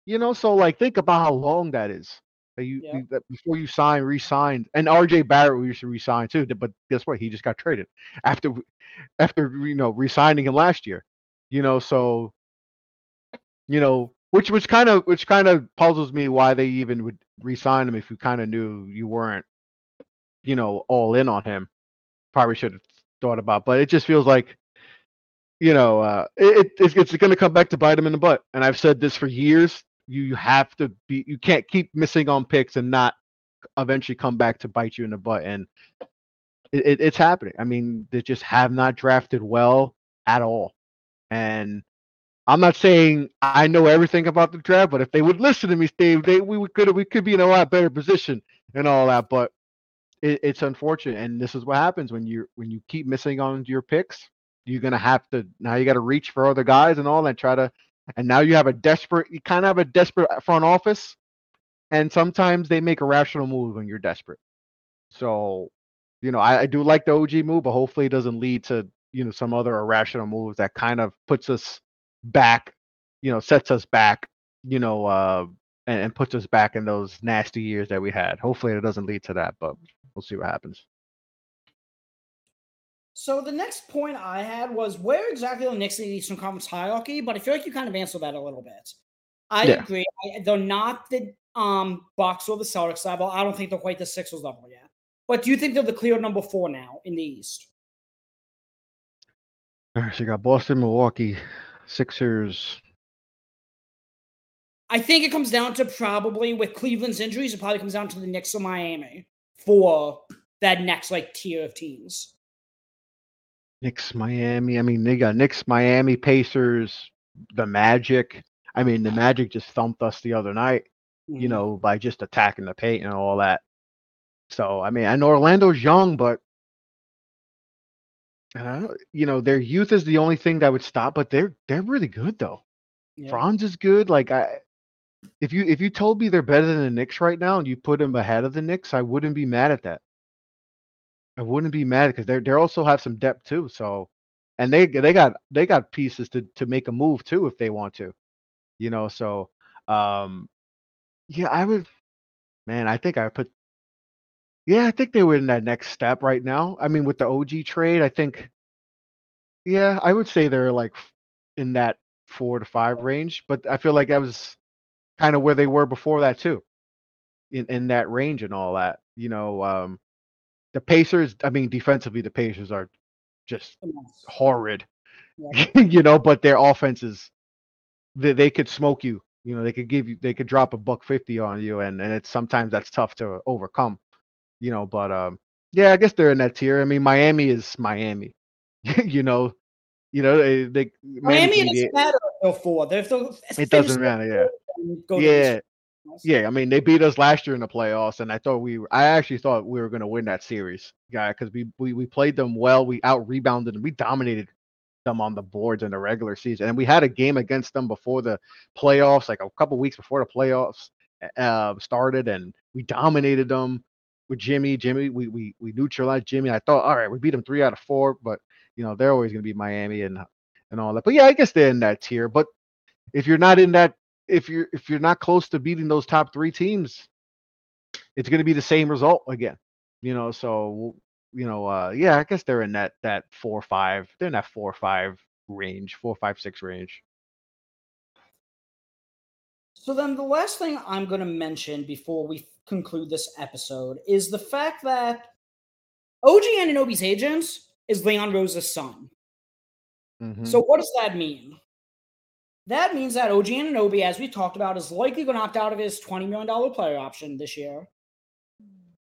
You know, so like think about how long that is. Before you re-signed, and R.J. Barrett we used to re-sign too, but guess what? He just got traded after you know re-signing him last year, you know. So you know, which kind of puzzles me why they even would re-sign him if you kind of knew you weren't, you know, all in on him. Probably should have thought about, but it just feels like, you know, it's going to come back to bite him in the butt. And I've said this for years. You have to be. You can't keep missing on picks and not eventually come back to bite you in the butt. And it's happening. I mean, they just have not drafted well at all. And I'm not saying I know everything about the draft, but if they would listen to me, Steve, we could be in a lot better position and all that. But it's unfortunate, and this is what happens when you keep missing on your picks. You're gonna have to now. You got to reach for other guys and all, and and now you have a desperate front office, and sometimes they make a rational move when you're desperate. So, I do like the OG move, but hopefully it doesn't lead to some other irrational moves that kind of puts us back, sets us back, and puts us back in those nasty years that we had. Hopefully it doesn't lead to that, but we'll see what happens. So the next point I had was where exactly the Knicks in the Eastern Conference hierarchy, but I feel like you kind of answered that a little bit. I agree. They're not the Bucks or the Celtics level. I don't think they're quite the Sixers level yet. But do you think they're the clear number 4 now in the East? All right, so you got Boston, Milwaukee, Sixers. I think it comes down to probably with Cleveland's injuries, it probably comes down to the Knicks or Miami for that next tier of teams. Knicks, Miami. I mean, they got Knicks, Miami, Pacers, the Magic. I mean, the Magic just thumped us the other night, by just attacking the paint and all that. So, I mean, I know Orlando's young, but their youth is the only thing that would stop. But they're really good though. Yeah. Franz is good. If you told me they're better than the Knicks right now and you put them ahead of the Knicks, I wouldn't be mad at that. I wouldn't be mad because they also have some depth too. So, and they got pieces to make a move too if they want to, So, I think they were in that next step right now. I mean, with the OG trade, I think, I would say they're in that 4 to 5 range. But I feel like that was kind of where they were before that too, in that range and all that, The Pacers, I mean, defensively, the Pacers are just horrid, but their offense is, they could smoke you, they could drop $150 on you, and it's sometimes that's tough to overcome, I guess they're in that tier. I mean, Miami is Miami, they Miami is better before. It doesn't matter, Yeah, I mean, they beat us last year in the playoffs, and I actually thought we were going to win that series, because we played them well. We out-rebounded and we dominated them on the boards in the regular season. And we had a game against them before the playoffs, like a couple weeks before the playoffs started, and we dominated them with Jimmy. We neutralized Jimmy. I thought, all right, we beat them 3 out of 4, but, they're always going to be Miami and all that. But, I guess they're in that tier. But if you're not in that, if you're not close to beating those top 3 teams, it's going to be the same result again, So I guess they're in that 4 or 5. They're in that 4 or 5 range, 4, 5, 6 range. So then, the last thing I'm going to mention before we conclude this episode is the fact that OG Anunoby's agent is Leon Rose's son. Mm-hmm. So what does that mean? That means that OG Anunoby, as we talked about, is likely going to opt out of his $20 million player option this year.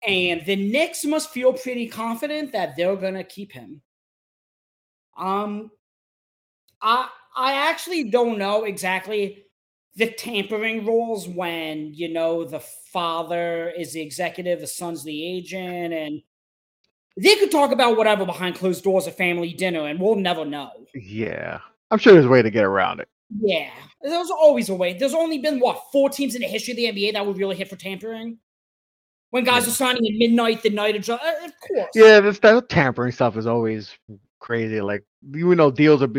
And the Knicks must feel pretty confident that they're going to keep him. I actually don't know exactly the tampering rules when, the father is the executive, the son's the agent, and they could talk about whatever behind closed doors at family dinner, and we'll never know. Yeah. I'm sure there's a way to get around it. Yeah, there's always a way. There's only been, 4 teams in the history of the NBA that were really hit for tampering? When guys are signing at midnight, the night of... Of course. Yeah, that tampering stuff is always crazy. Deals are...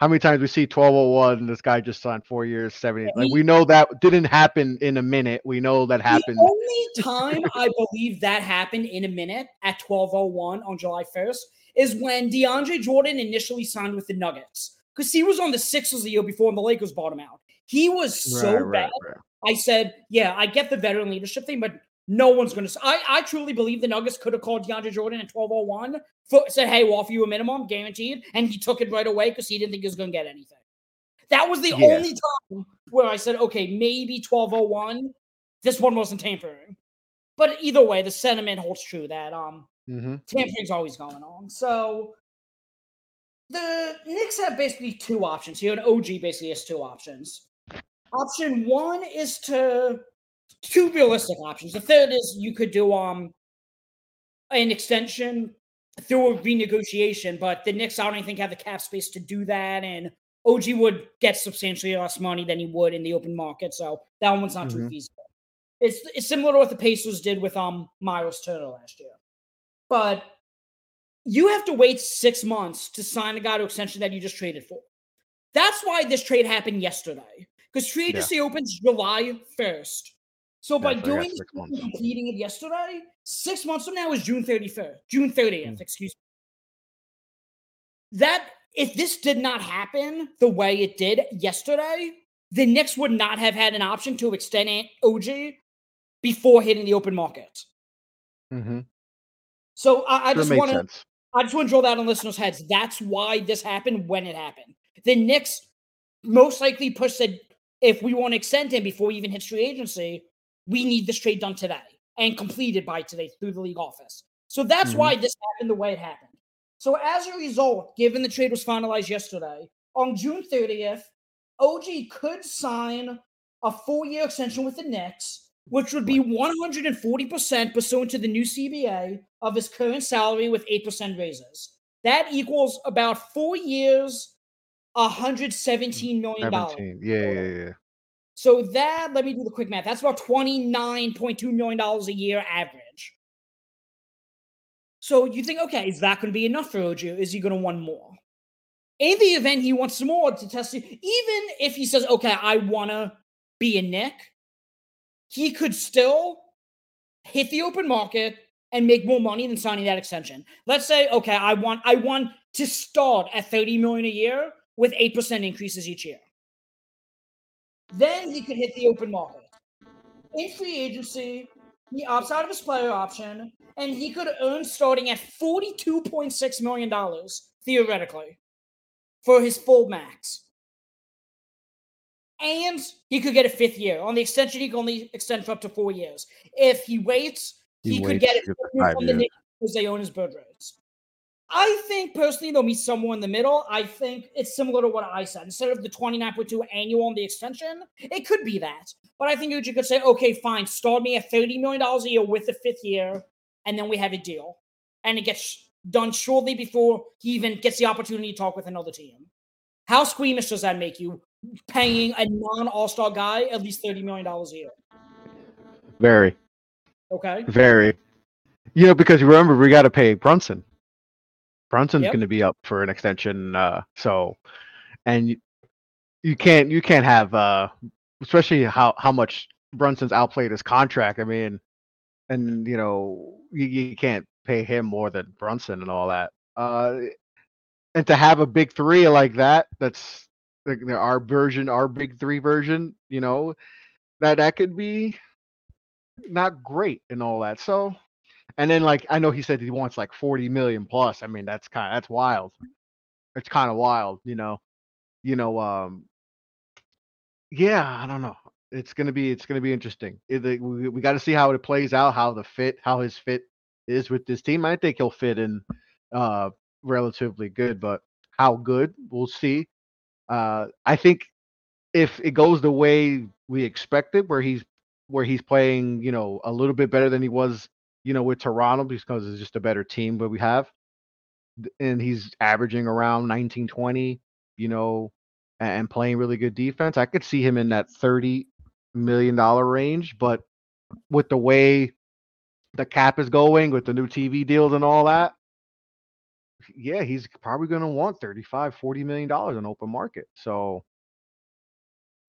how many times we see 1201 and this guy just signed 4 years, 70... we know that didn't happen in a minute. We know that happened. The only time I believe that happened in a minute at 1201 on July 1st is when DeAndre Jordan initially signed with the Nuggets. Because he was on the Sixers the year before and the Lakers bought him out. He was so bad. Right. I said, I get the veteran leadership thing, but no one's going to... I truly believe the Nuggets could have called DeAndre Jordan at 1201, said, hey, we'll offer you a minimum, guaranteed, and he took it right away because he didn't think he was going to get anything. That was the only time where I said, okay, maybe 1201. This one wasn't tampering. But either way, the sentiment holds true that tampering's always going on. So... the Knicks have basically 2 options here, and OG basically has 2 options. Option 1 is 2 realistic options. The third is you could do an extension through a renegotiation, but the Knicks, I don't even think, have the cap space to do that, and OG would get substantially less money than he would in the open market, so that one's not too feasible. It's similar to what the Pacers did with Myles Turner last year. But you have to wait 6 months to sign a guy to extension that you just traded for. That's why this trade happened yesterday, because free agency opens July 1st. So by doing this and completing it yesterday, 6 months from now is June 30th, excuse me. That, if this did not happen the way it did yesterday, the Knicks would not have had an option to extend OG before hitting the open market. Mm-hmm. So I just want to draw that on listeners' heads. That's why this happened when it happened. The Knicks most likely pushed that if we want to extend him before he even hits free agency, we need this trade done today and completed by today through the league office. So that's why this happened the way it happened. So as a result, given the trade was finalized yesterday, on June 30th, OG could sign a 4-year extension with the Knicks, which would be 140% pursuant to the new CBA of his current salary with 8% raises. That equals about 4 years, $117 million. Yeah. So that, let me do the quick math. That's about $29.2 million a year average. So you think, okay, is that going to be enough for OG? Is he going to want more? In the event he wants some more to test it, even if he says, okay, I want to be a Knick, he could still hit the open market and make more money than signing that extension. Let's say, okay, I want to start at $30 million a year with 8% increases each year. Then he could hit the open market. In free agency, he opts out of his player option, and he could earn starting at $42.6 million, theoretically, for his full max. And he could get a 5th year. On the extension, he can only extend for up to 4 years. If he waits, he could get it from the Knicks because they own his bird rights. I think, personally, they'll meet somewhere in the middle. I think it's similar to what I said. Instead of the 29.2 annual on the extension, it could be that. But I think OG could say, okay, fine, start me at $30 million a year with the 5th year, and then we have a deal. And it gets done shortly before he even gets the opportunity to talk with another team. How squeamish does that make you, paying a non-all-star guy at least $30 million a year? Very. Okay. Very. You know, because remember, we got to pay Brunson. Brunson's going to be up for an extension, and you can't have, especially how much Brunson's outplayed his contract. I mean, and you know you can't pay him more than Brunson and all that. And to have a big three like that's like our big three version. You know, that could be not great and all that. So. And then, like, I know he said he wants like 40 million plus. I mean, that's wild. It's kind of wild, you know. You know, I don't know. It's gonna be interesting. We got to see how it plays out, how his fit is with this team. I think he'll fit in relatively good, but how good, we'll see. I think if it goes the way we expected, where he's playing, you know, a little bit better than he was, you know, with Toronto, because it's just a better team that we have, and he's averaging around 19-20, you know, and playing really good defense. I could see him in that $30 million range, but with the way the cap is going, with the new TV deals and all that, yeah, he's probably going to want $35-40 million in open market. So,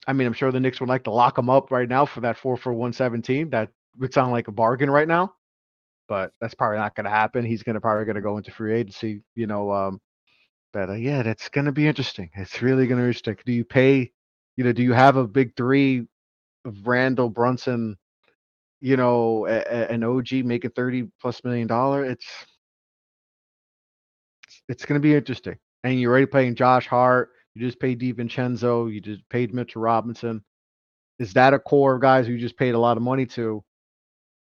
I mean, I'm sure the Knicks would like to lock him up right now for that 4 for $117. That would sound like a bargain right now. But that's probably not going to happen. He's probably going to go into free agency, you know. But yeah, that's going to be interesting. It's really going to be interesting. Do you pay? You know, do you have a big three of Randall, Brunson, you know, an OG making $30+ million? It's going to be interesting. And you're already paying Josh Hart. You just paid DiVincenzo. You just paid Mitchell Robinson. Is that a core of guys who you just paid a lot of money to?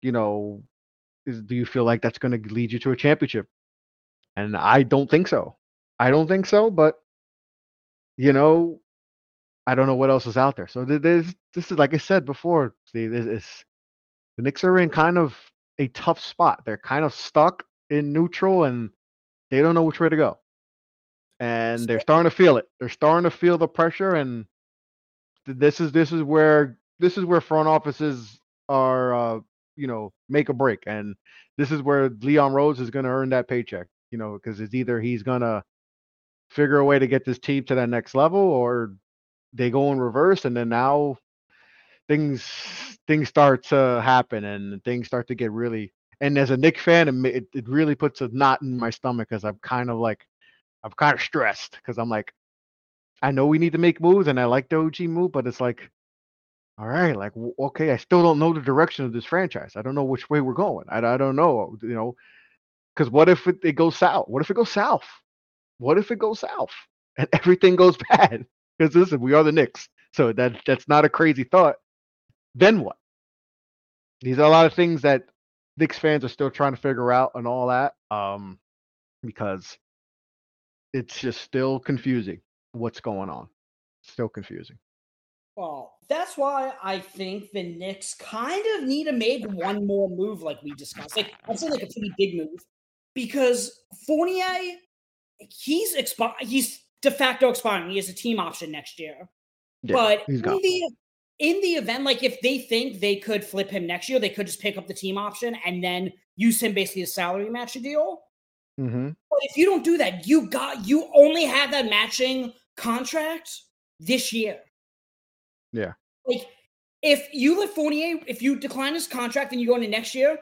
You know. Do you feel like that's going to lead you to a championship? And I don't think so. But, you know, I don't know what else is out there. So this is, like I said before, the Knicks are in kind of a tough spot. They're kind of stuck in neutral and they don't know which way to go. And they're starting to feel it. They're starting to feel the pressure, and this is where front offices are, make a break. And this is where Leon Rhodes is going to earn that paycheck, because it's either he's going to figure a way to get this team to that next level, or they go in reverse, and then now things start to happen and things start to get really. And as a Knicks fan, it really puts a knot in my stomach because I'm kind of stressed because I'm like, I know we need to make moves and I like the OG move, but it's like, all right, like, okay, I still don't know the direction of this franchise. I don't know which way we're going. I don't know, because what if it goes south? What if it goes south? What if it goes south and everything goes bad? Because listen, we are the Knicks. So that's not a crazy thought. Then what? These are a lot of things that Knicks fans are still trying to figure out and all that, because it's just still confusing what's going on. Still confusing. Well, that's why I think the Knicks kind of need to make one more move like we discussed. Like, I'd say like a pretty big move, because Fournier, he's de facto expiring. He has a team option next year. Yeah, but in the event, like if they think they could flip him next year, they could just pick up the team option and then use him basically as a salary match deal. Mm-hmm. But if you don't do that, you only have that matching contract this year. Yeah. Like if you let Fournier, if you decline his contract and you go into next year,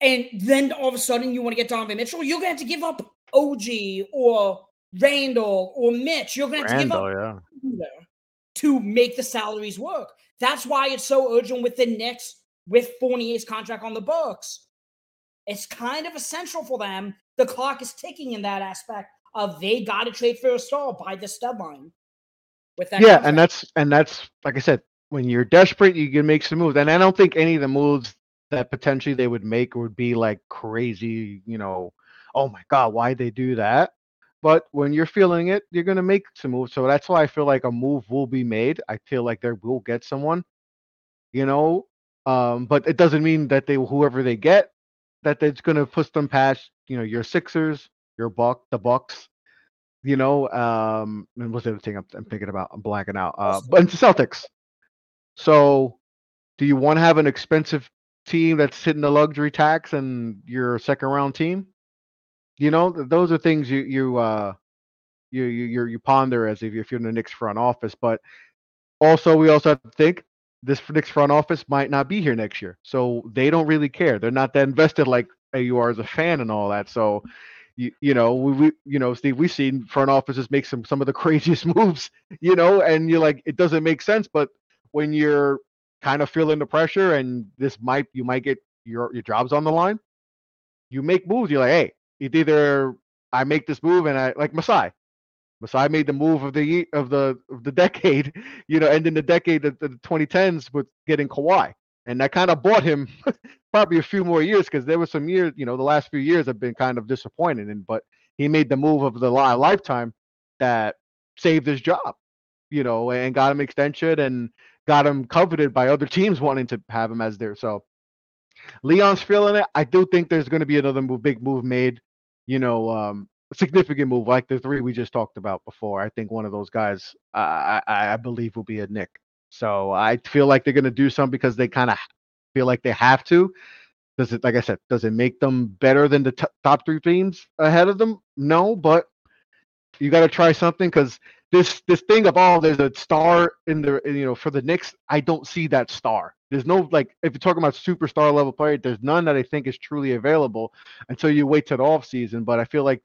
and then all of a sudden you want to get Donovan Mitchell, you're going to have to give up OG or Randall or Mitch. You're going to have to give up to make the salaries work. That's why it's so urgent with the Knicks, with Fournier's contract on the books. It's kind of essential for them. The clock is ticking in that aspect of they got to trade for a star by this deadline. With that, yeah, contract. and that's like I said, when you're desperate, you can make some moves. And I don't think any of the moves that potentially they would make would be like crazy. Oh my God, why'd they do that? But when you're feeling it, you're going to make some moves. So that's why I feel like a move will be made. I feel like they will get someone, but it doesn't mean that whoever they get, that it's going to push them past, your Sixers, the Bucks, and what's the other thing I'm thinking about? I'm blacking out. But it's the Celtics. So do you want to have an expensive team that's hitting the luxury tax and your second round team? Those are things you ponder as if you're in the Knicks front office. But also, we also have to think this Knicks front office might not be here next year, so they don't really care. They're not that invested like you are as a fan and all that. So, we Steve, we've seen front offices make some of the craziest moves, and you're like, it doesn't make sense. But when you're kind of feeling the pressure and you might get your job's on the line, you make moves. You're like, hey. It's either I make this move and I like Masai. Masai made the move of the decade, ending the decade of the 2010s with getting Kawhi, and that kind of bought him probably a few more years because there were some years, the last few years have been kind of disappointing. But he made the move of the lifetime that saved his job, and got him extension and got him coveted by other teams wanting to have him as their. So Leon's feeling it. I do think there's going to be another big move made. A significant move like the three we just talked about before. I think one of those guys, I believe, will be a Knick. So I feel like they're going to do some because they kind of feel like they have to. Does it, like I said, does it make them better than the top three teams ahead of them? No, but you got to try something because this thing of there's a star in the for the Knicks. I don't see that star. There's no, like, if you're talking about superstar level player, there's none that I think is truly available until you wait to the offseason. But I feel like,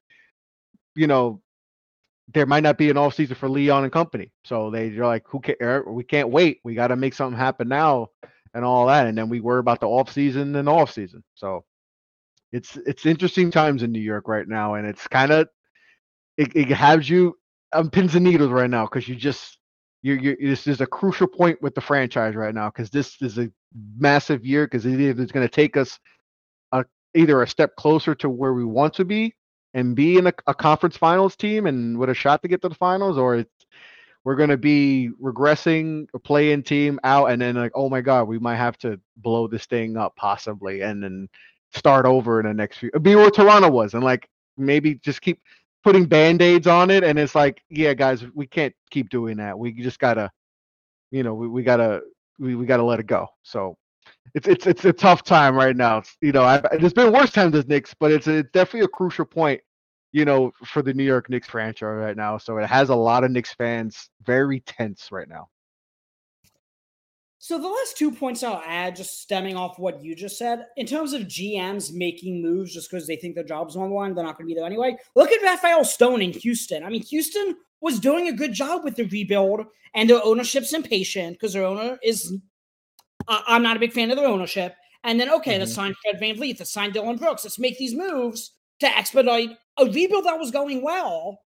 there might not be an offseason for Leon and company. So they're like, who cares? We can't wait. We got to make something happen now and all that. And then we worry about the offseason and offseason. So it's interesting times in New York right now. And it's kind of, it has you on pins and needles right now because you just, this is a crucial point with the franchise right now because this is a massive year because it's going to take us either a step closer to where we want to be and be in a conference finals team and with a shot to get to the finals, or we're going to be regressing a play-in team out and then like, oh my God, we might have to blow this thing up possibly. And then start over in the next few. Be where Toronto was, and like maybe just keep putting Band-Aids on it. And it's like, yeah, guys, we can't keep doing that. We just gotta, you know, we gotta let it go. So it's a tough time right now. It's, you know, there's been worse times as Knicks, but it's definitely a crucial point, you know, for the New York Knicks franchise right now. So it has a lot of Knicks fans very tense right now. So the last 2 points I'll add, just stemming off what you just said, in terms of GMs making moves just because they think their job's on the line, they're not going to be there anyway. Look at Raphael Stone in Houston. I mean, Houston was doing a good job with the rebuild, and their ownership's impatient because their owner is I'm not a big fan of their ownership. And then, okay, let's sign Fred VanVleet, let's sign Dillon Brooks. Let's make these moves to expedite a rebuild that was going well.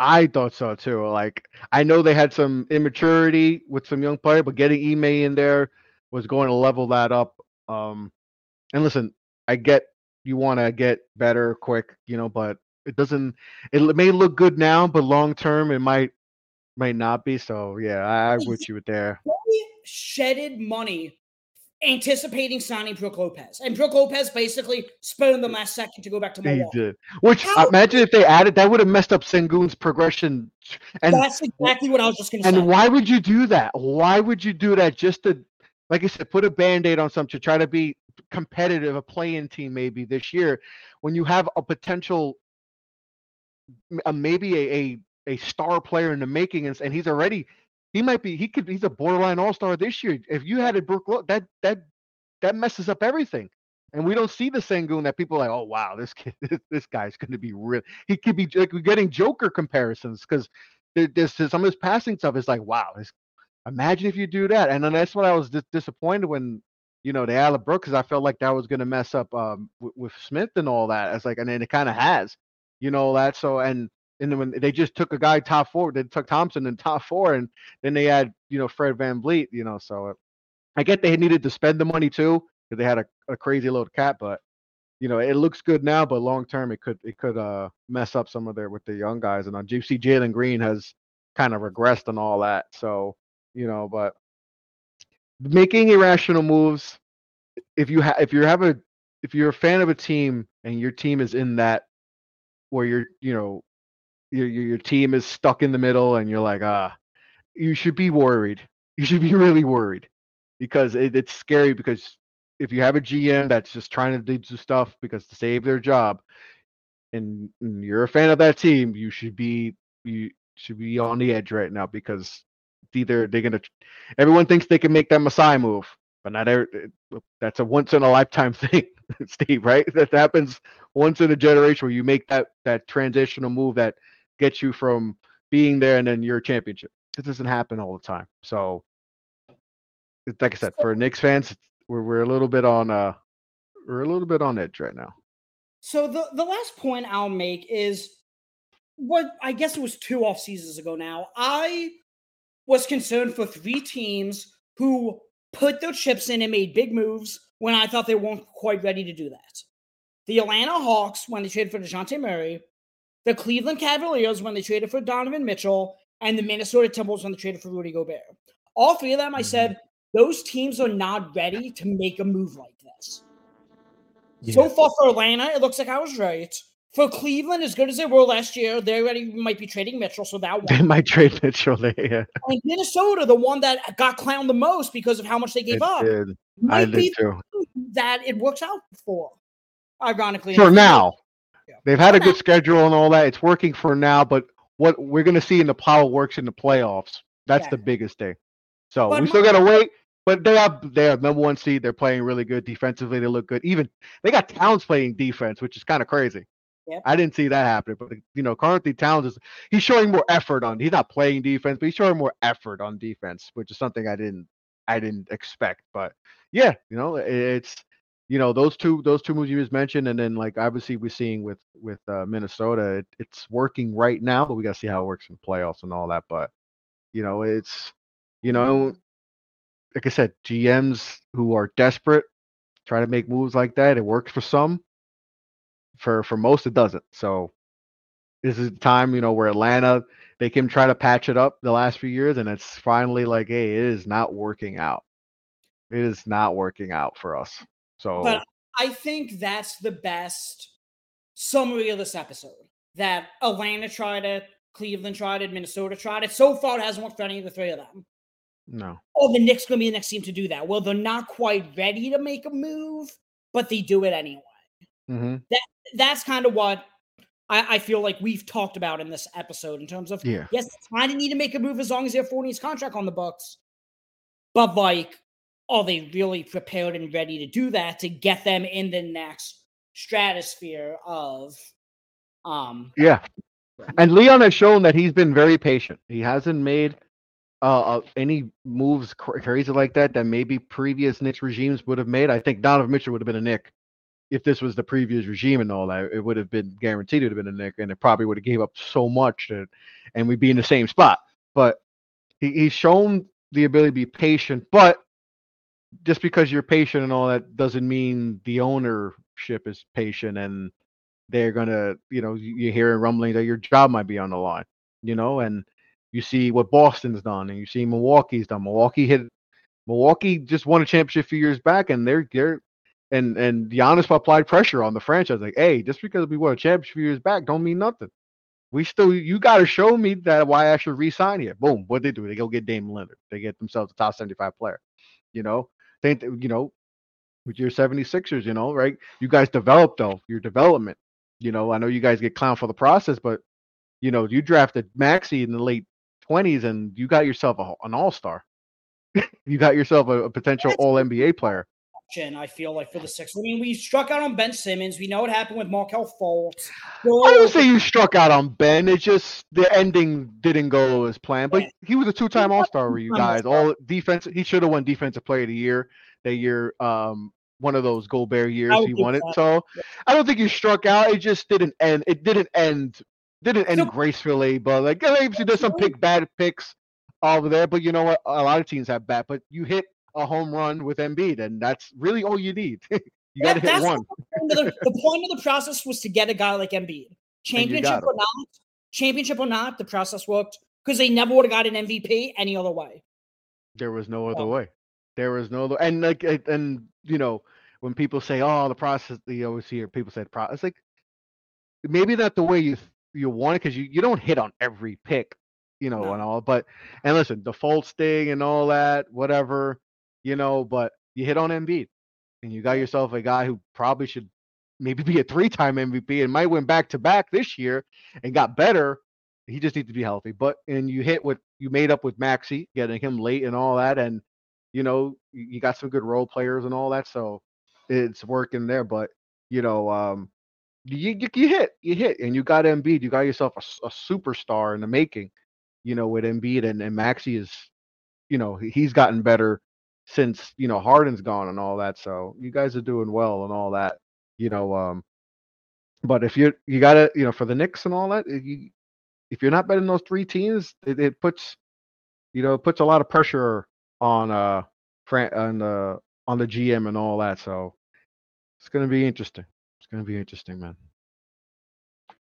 I thought so too. Like, I know they had some immaturity with some young player, but getting Ime in there was going to level that up. And listen, I get you want to get better quick, you know, but it may look good now, but long term it might not be. So yeah, I'm with you there. They shedded money anticipating signing Brook Lopez, and Brook Lopez basically spent the last second to go back to Milwaukee. They did. Which, imagine if they added, that would have messed up Sengun's progression. And that's exactly what I was just going to say. And why would you do that? Why would you do that just to, like I said, put a Band-Aid on something to try to be competitive, a play-in team maybe this year, when you have a potential, maybe a star player in the making, and he's already... He's a borderline all-star this year. If you had a Brook Lopez, that messes up everything. And we don't see the Sengun that people are like, oh wow, this guy's going to be real. He could be like, we're getting Joker comparisons because there's some of his passing stuff is like, wow, imagine if you do that. And then that's what I was disappointed when, you know, the Alec Burks, because I felt like that was going to mess up with Smith and all that. I was like, and then it kind of has, you know, that. So, and then when they just took a guy top four, they took Thompson in top four, and then they had, you know, Fred VanVleet, you know, so I get they needed to spend the money too because they had a crazy load of cap, but, you know, it looks good now, but long term it could mess up some of their with the young guys, and on GC Jalen Green has kind of regressed and all that, so, you know, but making irrational moves, if you're a fan of a team and your team is in that where you're, you know. Your team is stuck in the middle, and you're like, you should be worried. You should be really worried because it's scary. Because if you have a GM that's just trying to do stuff because to save their job, and you're a fan of that team, you should be on the edge right now because either they're gonna. Everyone thinks they can make that Masai move, but not every. That's a once in a lifetime thing. Steve, right? That happens once in a generation where you make that transitional move that gets you from being there and then you're a championship. It doesn't happen all the time. So, like I said, for Knicks fans, we're a little bit on edge right now. So the last point I'll make is what I guess it was two off seasons ago now. I was concerned for three teams who put their chips in and made big moves when I thought they weren't quite ready to do that. The Atlanta Hawks, when they traded for DeJounte Murray, the Cleveland Cavaliers, when they traded for Donovan Mitchell, and the Minnesota Timberwolves, when they traded for Rudy Gobert. All three of them, I said, those teams are not ready to make a move like this. Yeah. So far for Atlanta, it looks like I was right. For Cleveland, as good as they were last year, they already might be trading Mitchell, so that one. They might trade Mitchell, yeah. And Minnesota, the one that got clowned the most because of how much they gave up. Did. I did too. That it works out for, ironically. For now. Yeah. They've had a good schedule and all that. It's working for now, but what we're going to see in the power works in the playoffs. That's the biggest thing. So but we still got to wait. But they have number one seed. They're playing really good defensively. They look good. Even they got Towns playing defense, which is kind of crazy. Yep. I didn't see that happen, but you know, currently Towns he's showing more effort on. He's not playing defense, but he's showing more effort on defense, which is something I didn't expect. But yeah, you know, it's you know those two moves you just mentioned, and then like obviously we're seeing with Minnesota, it's working right now, but we gotta see how it works in playoffs and all that. But you know, it's you know, like I said, GMs who are desperate try to make moves like that. It works for some. For most, it doesn't. So this is the time, you know, where Atlanta, they can try to patch it up the last few years, and it's finally like, hey, it is not working out. It is not working out for us. So but I think that's the best summary of this episode. That Atlanta tried it, Cleveland tried it, Minnesota tried it. So far, it hasn't worked for any of the three of them. No. Oh, the Knicks going to be the next team to do that. Well, they're not quite ready to make a move, but they do it anyway. Mm-hmm. That's kind of what I feel like we've talked about in this episode in terms of, yes, they kind of need to make a move as long as they have Fournier's contract on the books. But, like, are they really prepared and ready to do that to get them in the next stratosphere of... Yeah. And Leon has shown that he's been very patient. He hasn't made any moves crazy like that maybe previous Knicks regimes would have made. I think Donovan Mitchell would have been a Knick if this was the previous regime and all that. It would have been guaranteed it would have been a Knick, and it probably would have gave up so much that, and we'd be in the same spot. But he's shown the ability to be patient. But just because you're patient and all that doesn't mean the ownership is patient and they're going to, you're hearing rumbling that your job might be on the line, and you see what Boston's done and you see Milwaukee's done. Milwaukee just won a championship a few years back, and they're and Giannis applied pressure on the franchise. Like, hey, just because we won a championship a few years back don't mean nothing. You got to show me that why I should re-sign here. Boom. What they do? They go get Dame Leonard. They get themselves a top 75 player, with your 76ers, right? You guys developed though, your development. I know you guys get clowned for the process, but, you drafted Maxey in the late 20s and you got yourself an all-star. You got yourself a potential all-NBA player. I feel like for the Sixers. I mean, we struck out on Ben Simmons. We know what happened with Markelle Fultz. I don't say you struck out on Ben. It's just the ending didn't go as planned. But he was a two-time all-star with you guys. All defense. He should have won Defensive Player of the Year that year. One of those Gobert years he won it. So I don't think you struck out. It just didn't end. It didn't end gracefully. But there's some bad picks over there. But you know what? A lot of teams have bad. But you hit a home run with Embiid, and that's really all you need. You got to hit one. The point of the process was to get a guy like Embiid. Championship or not, the process worked because they never would have got an MVP any other way. There was no other way. There was no other, when people say, "Oh, the process," you always hear people say, "Process." Like maybe not the way you want it because you don't hit on every pick, no. And all. But and listen, the Fultz thing and all that, whatever. But you hit on Embiid, and you got yourself a guy who probably should maybe be a three-time MVP and might win back-to-back this year and got better. He just needs to be healthy. But and you hit what you made up with Maxey, getting him late and all that, and you got some good role players and all that, so it's working there. But you hit, and you got Embiid. You got yourself a superstar in the making. With Embiid and Maxey is, he's gotten better since Harden's gone and all that, so you guys are doing well and all that, but if you gotta, for the Knicks and all that, if you're not better than those three teams, it puts puts a lot of pressure on the GM and all that, so it's gonna be interesting. It's gonna be interesting, man.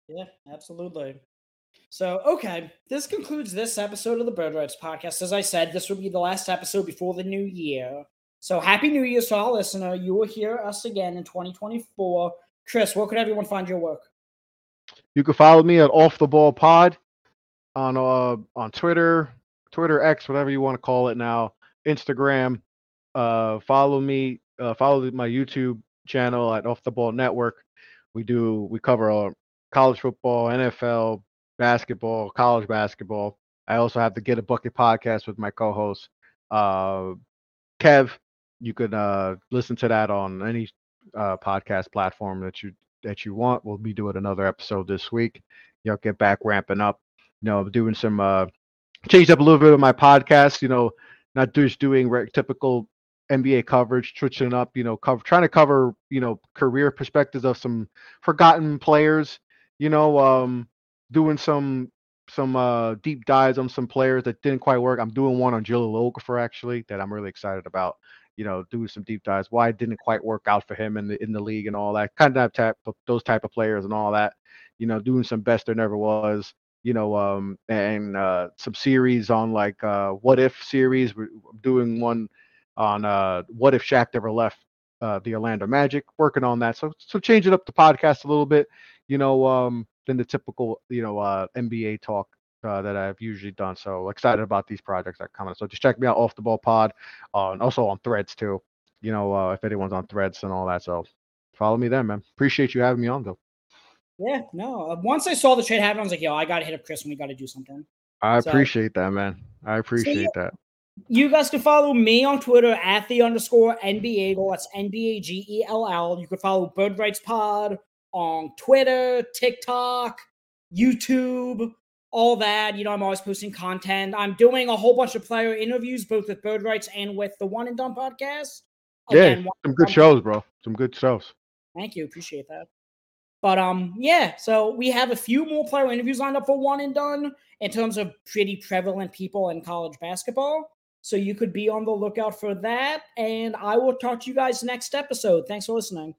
Yeah, absolutely. So, okay, this concludes this episode of the Bird Rights Podcast. As I said, this will be the last episode before the new year. So, Happy New Year to our listener. You will hear us again in 2024. Chris, where could everyone find your work? You can follow me at Off The Ball Pod on Twitter X, whatever you want to call it now, Instagram. Follow my YouTube channel at Off The Ball Network. We cover college football, NFL, basketball, college basketball. I also have the Get a Bucket podcast with my co-host Kev. You can listen to that on any podcast platform that you want. We'll be doing another episode this week. Get back ramping up. Doing some changed up a little bit of my podcast. Not just doing typical NBA coverage, switching up. Trying to cover career perspectives of some forgotten players. Doing some deep dives on some players that didn't quite work. I'm doing one on Jill Okafor actually that I'm really excited about. Doing some deep dives why it didn't quite work out for him in the league and all that. Kind of those type of players and all that. Doing some best there never was. And some series on like what if series. We're doing one on what if Shaq never left the Orlando Magic, working on that. So changing up the podcast a little bit, than the typical, NBA talk that I've usually done. So excited about these projects that are coming. So just check me out, Off the Ball Pod, and also on Threads too. If anyone's on Threads and all that. So follow me there, man. Appreciate you having me on though. Yeah, no. Once I saw the trade happen, I was like, yo, I got to hit up Chris and we got to do something. I appreciate that, man. I appreciate that. You guys can follow me on Twitter at @the_NBAGel. That's NBAGELL. You can follow Bird Rights Pod on Twitter, TikTok, YouTube, all that. I'm always posting content. I'm doing a whole bunch of player interviews, both with Bird Rights and with the One and Done podcast. Again, yeah, some good shows, bro. Some good shows. Thank you. Appreciate that. But, so we have a few more player interviews lined up for One and Done in terms of pretty prevalent people in college basketball. So you could be on the lookout for that. And I will talk to you guys next episode. Thanks for listening.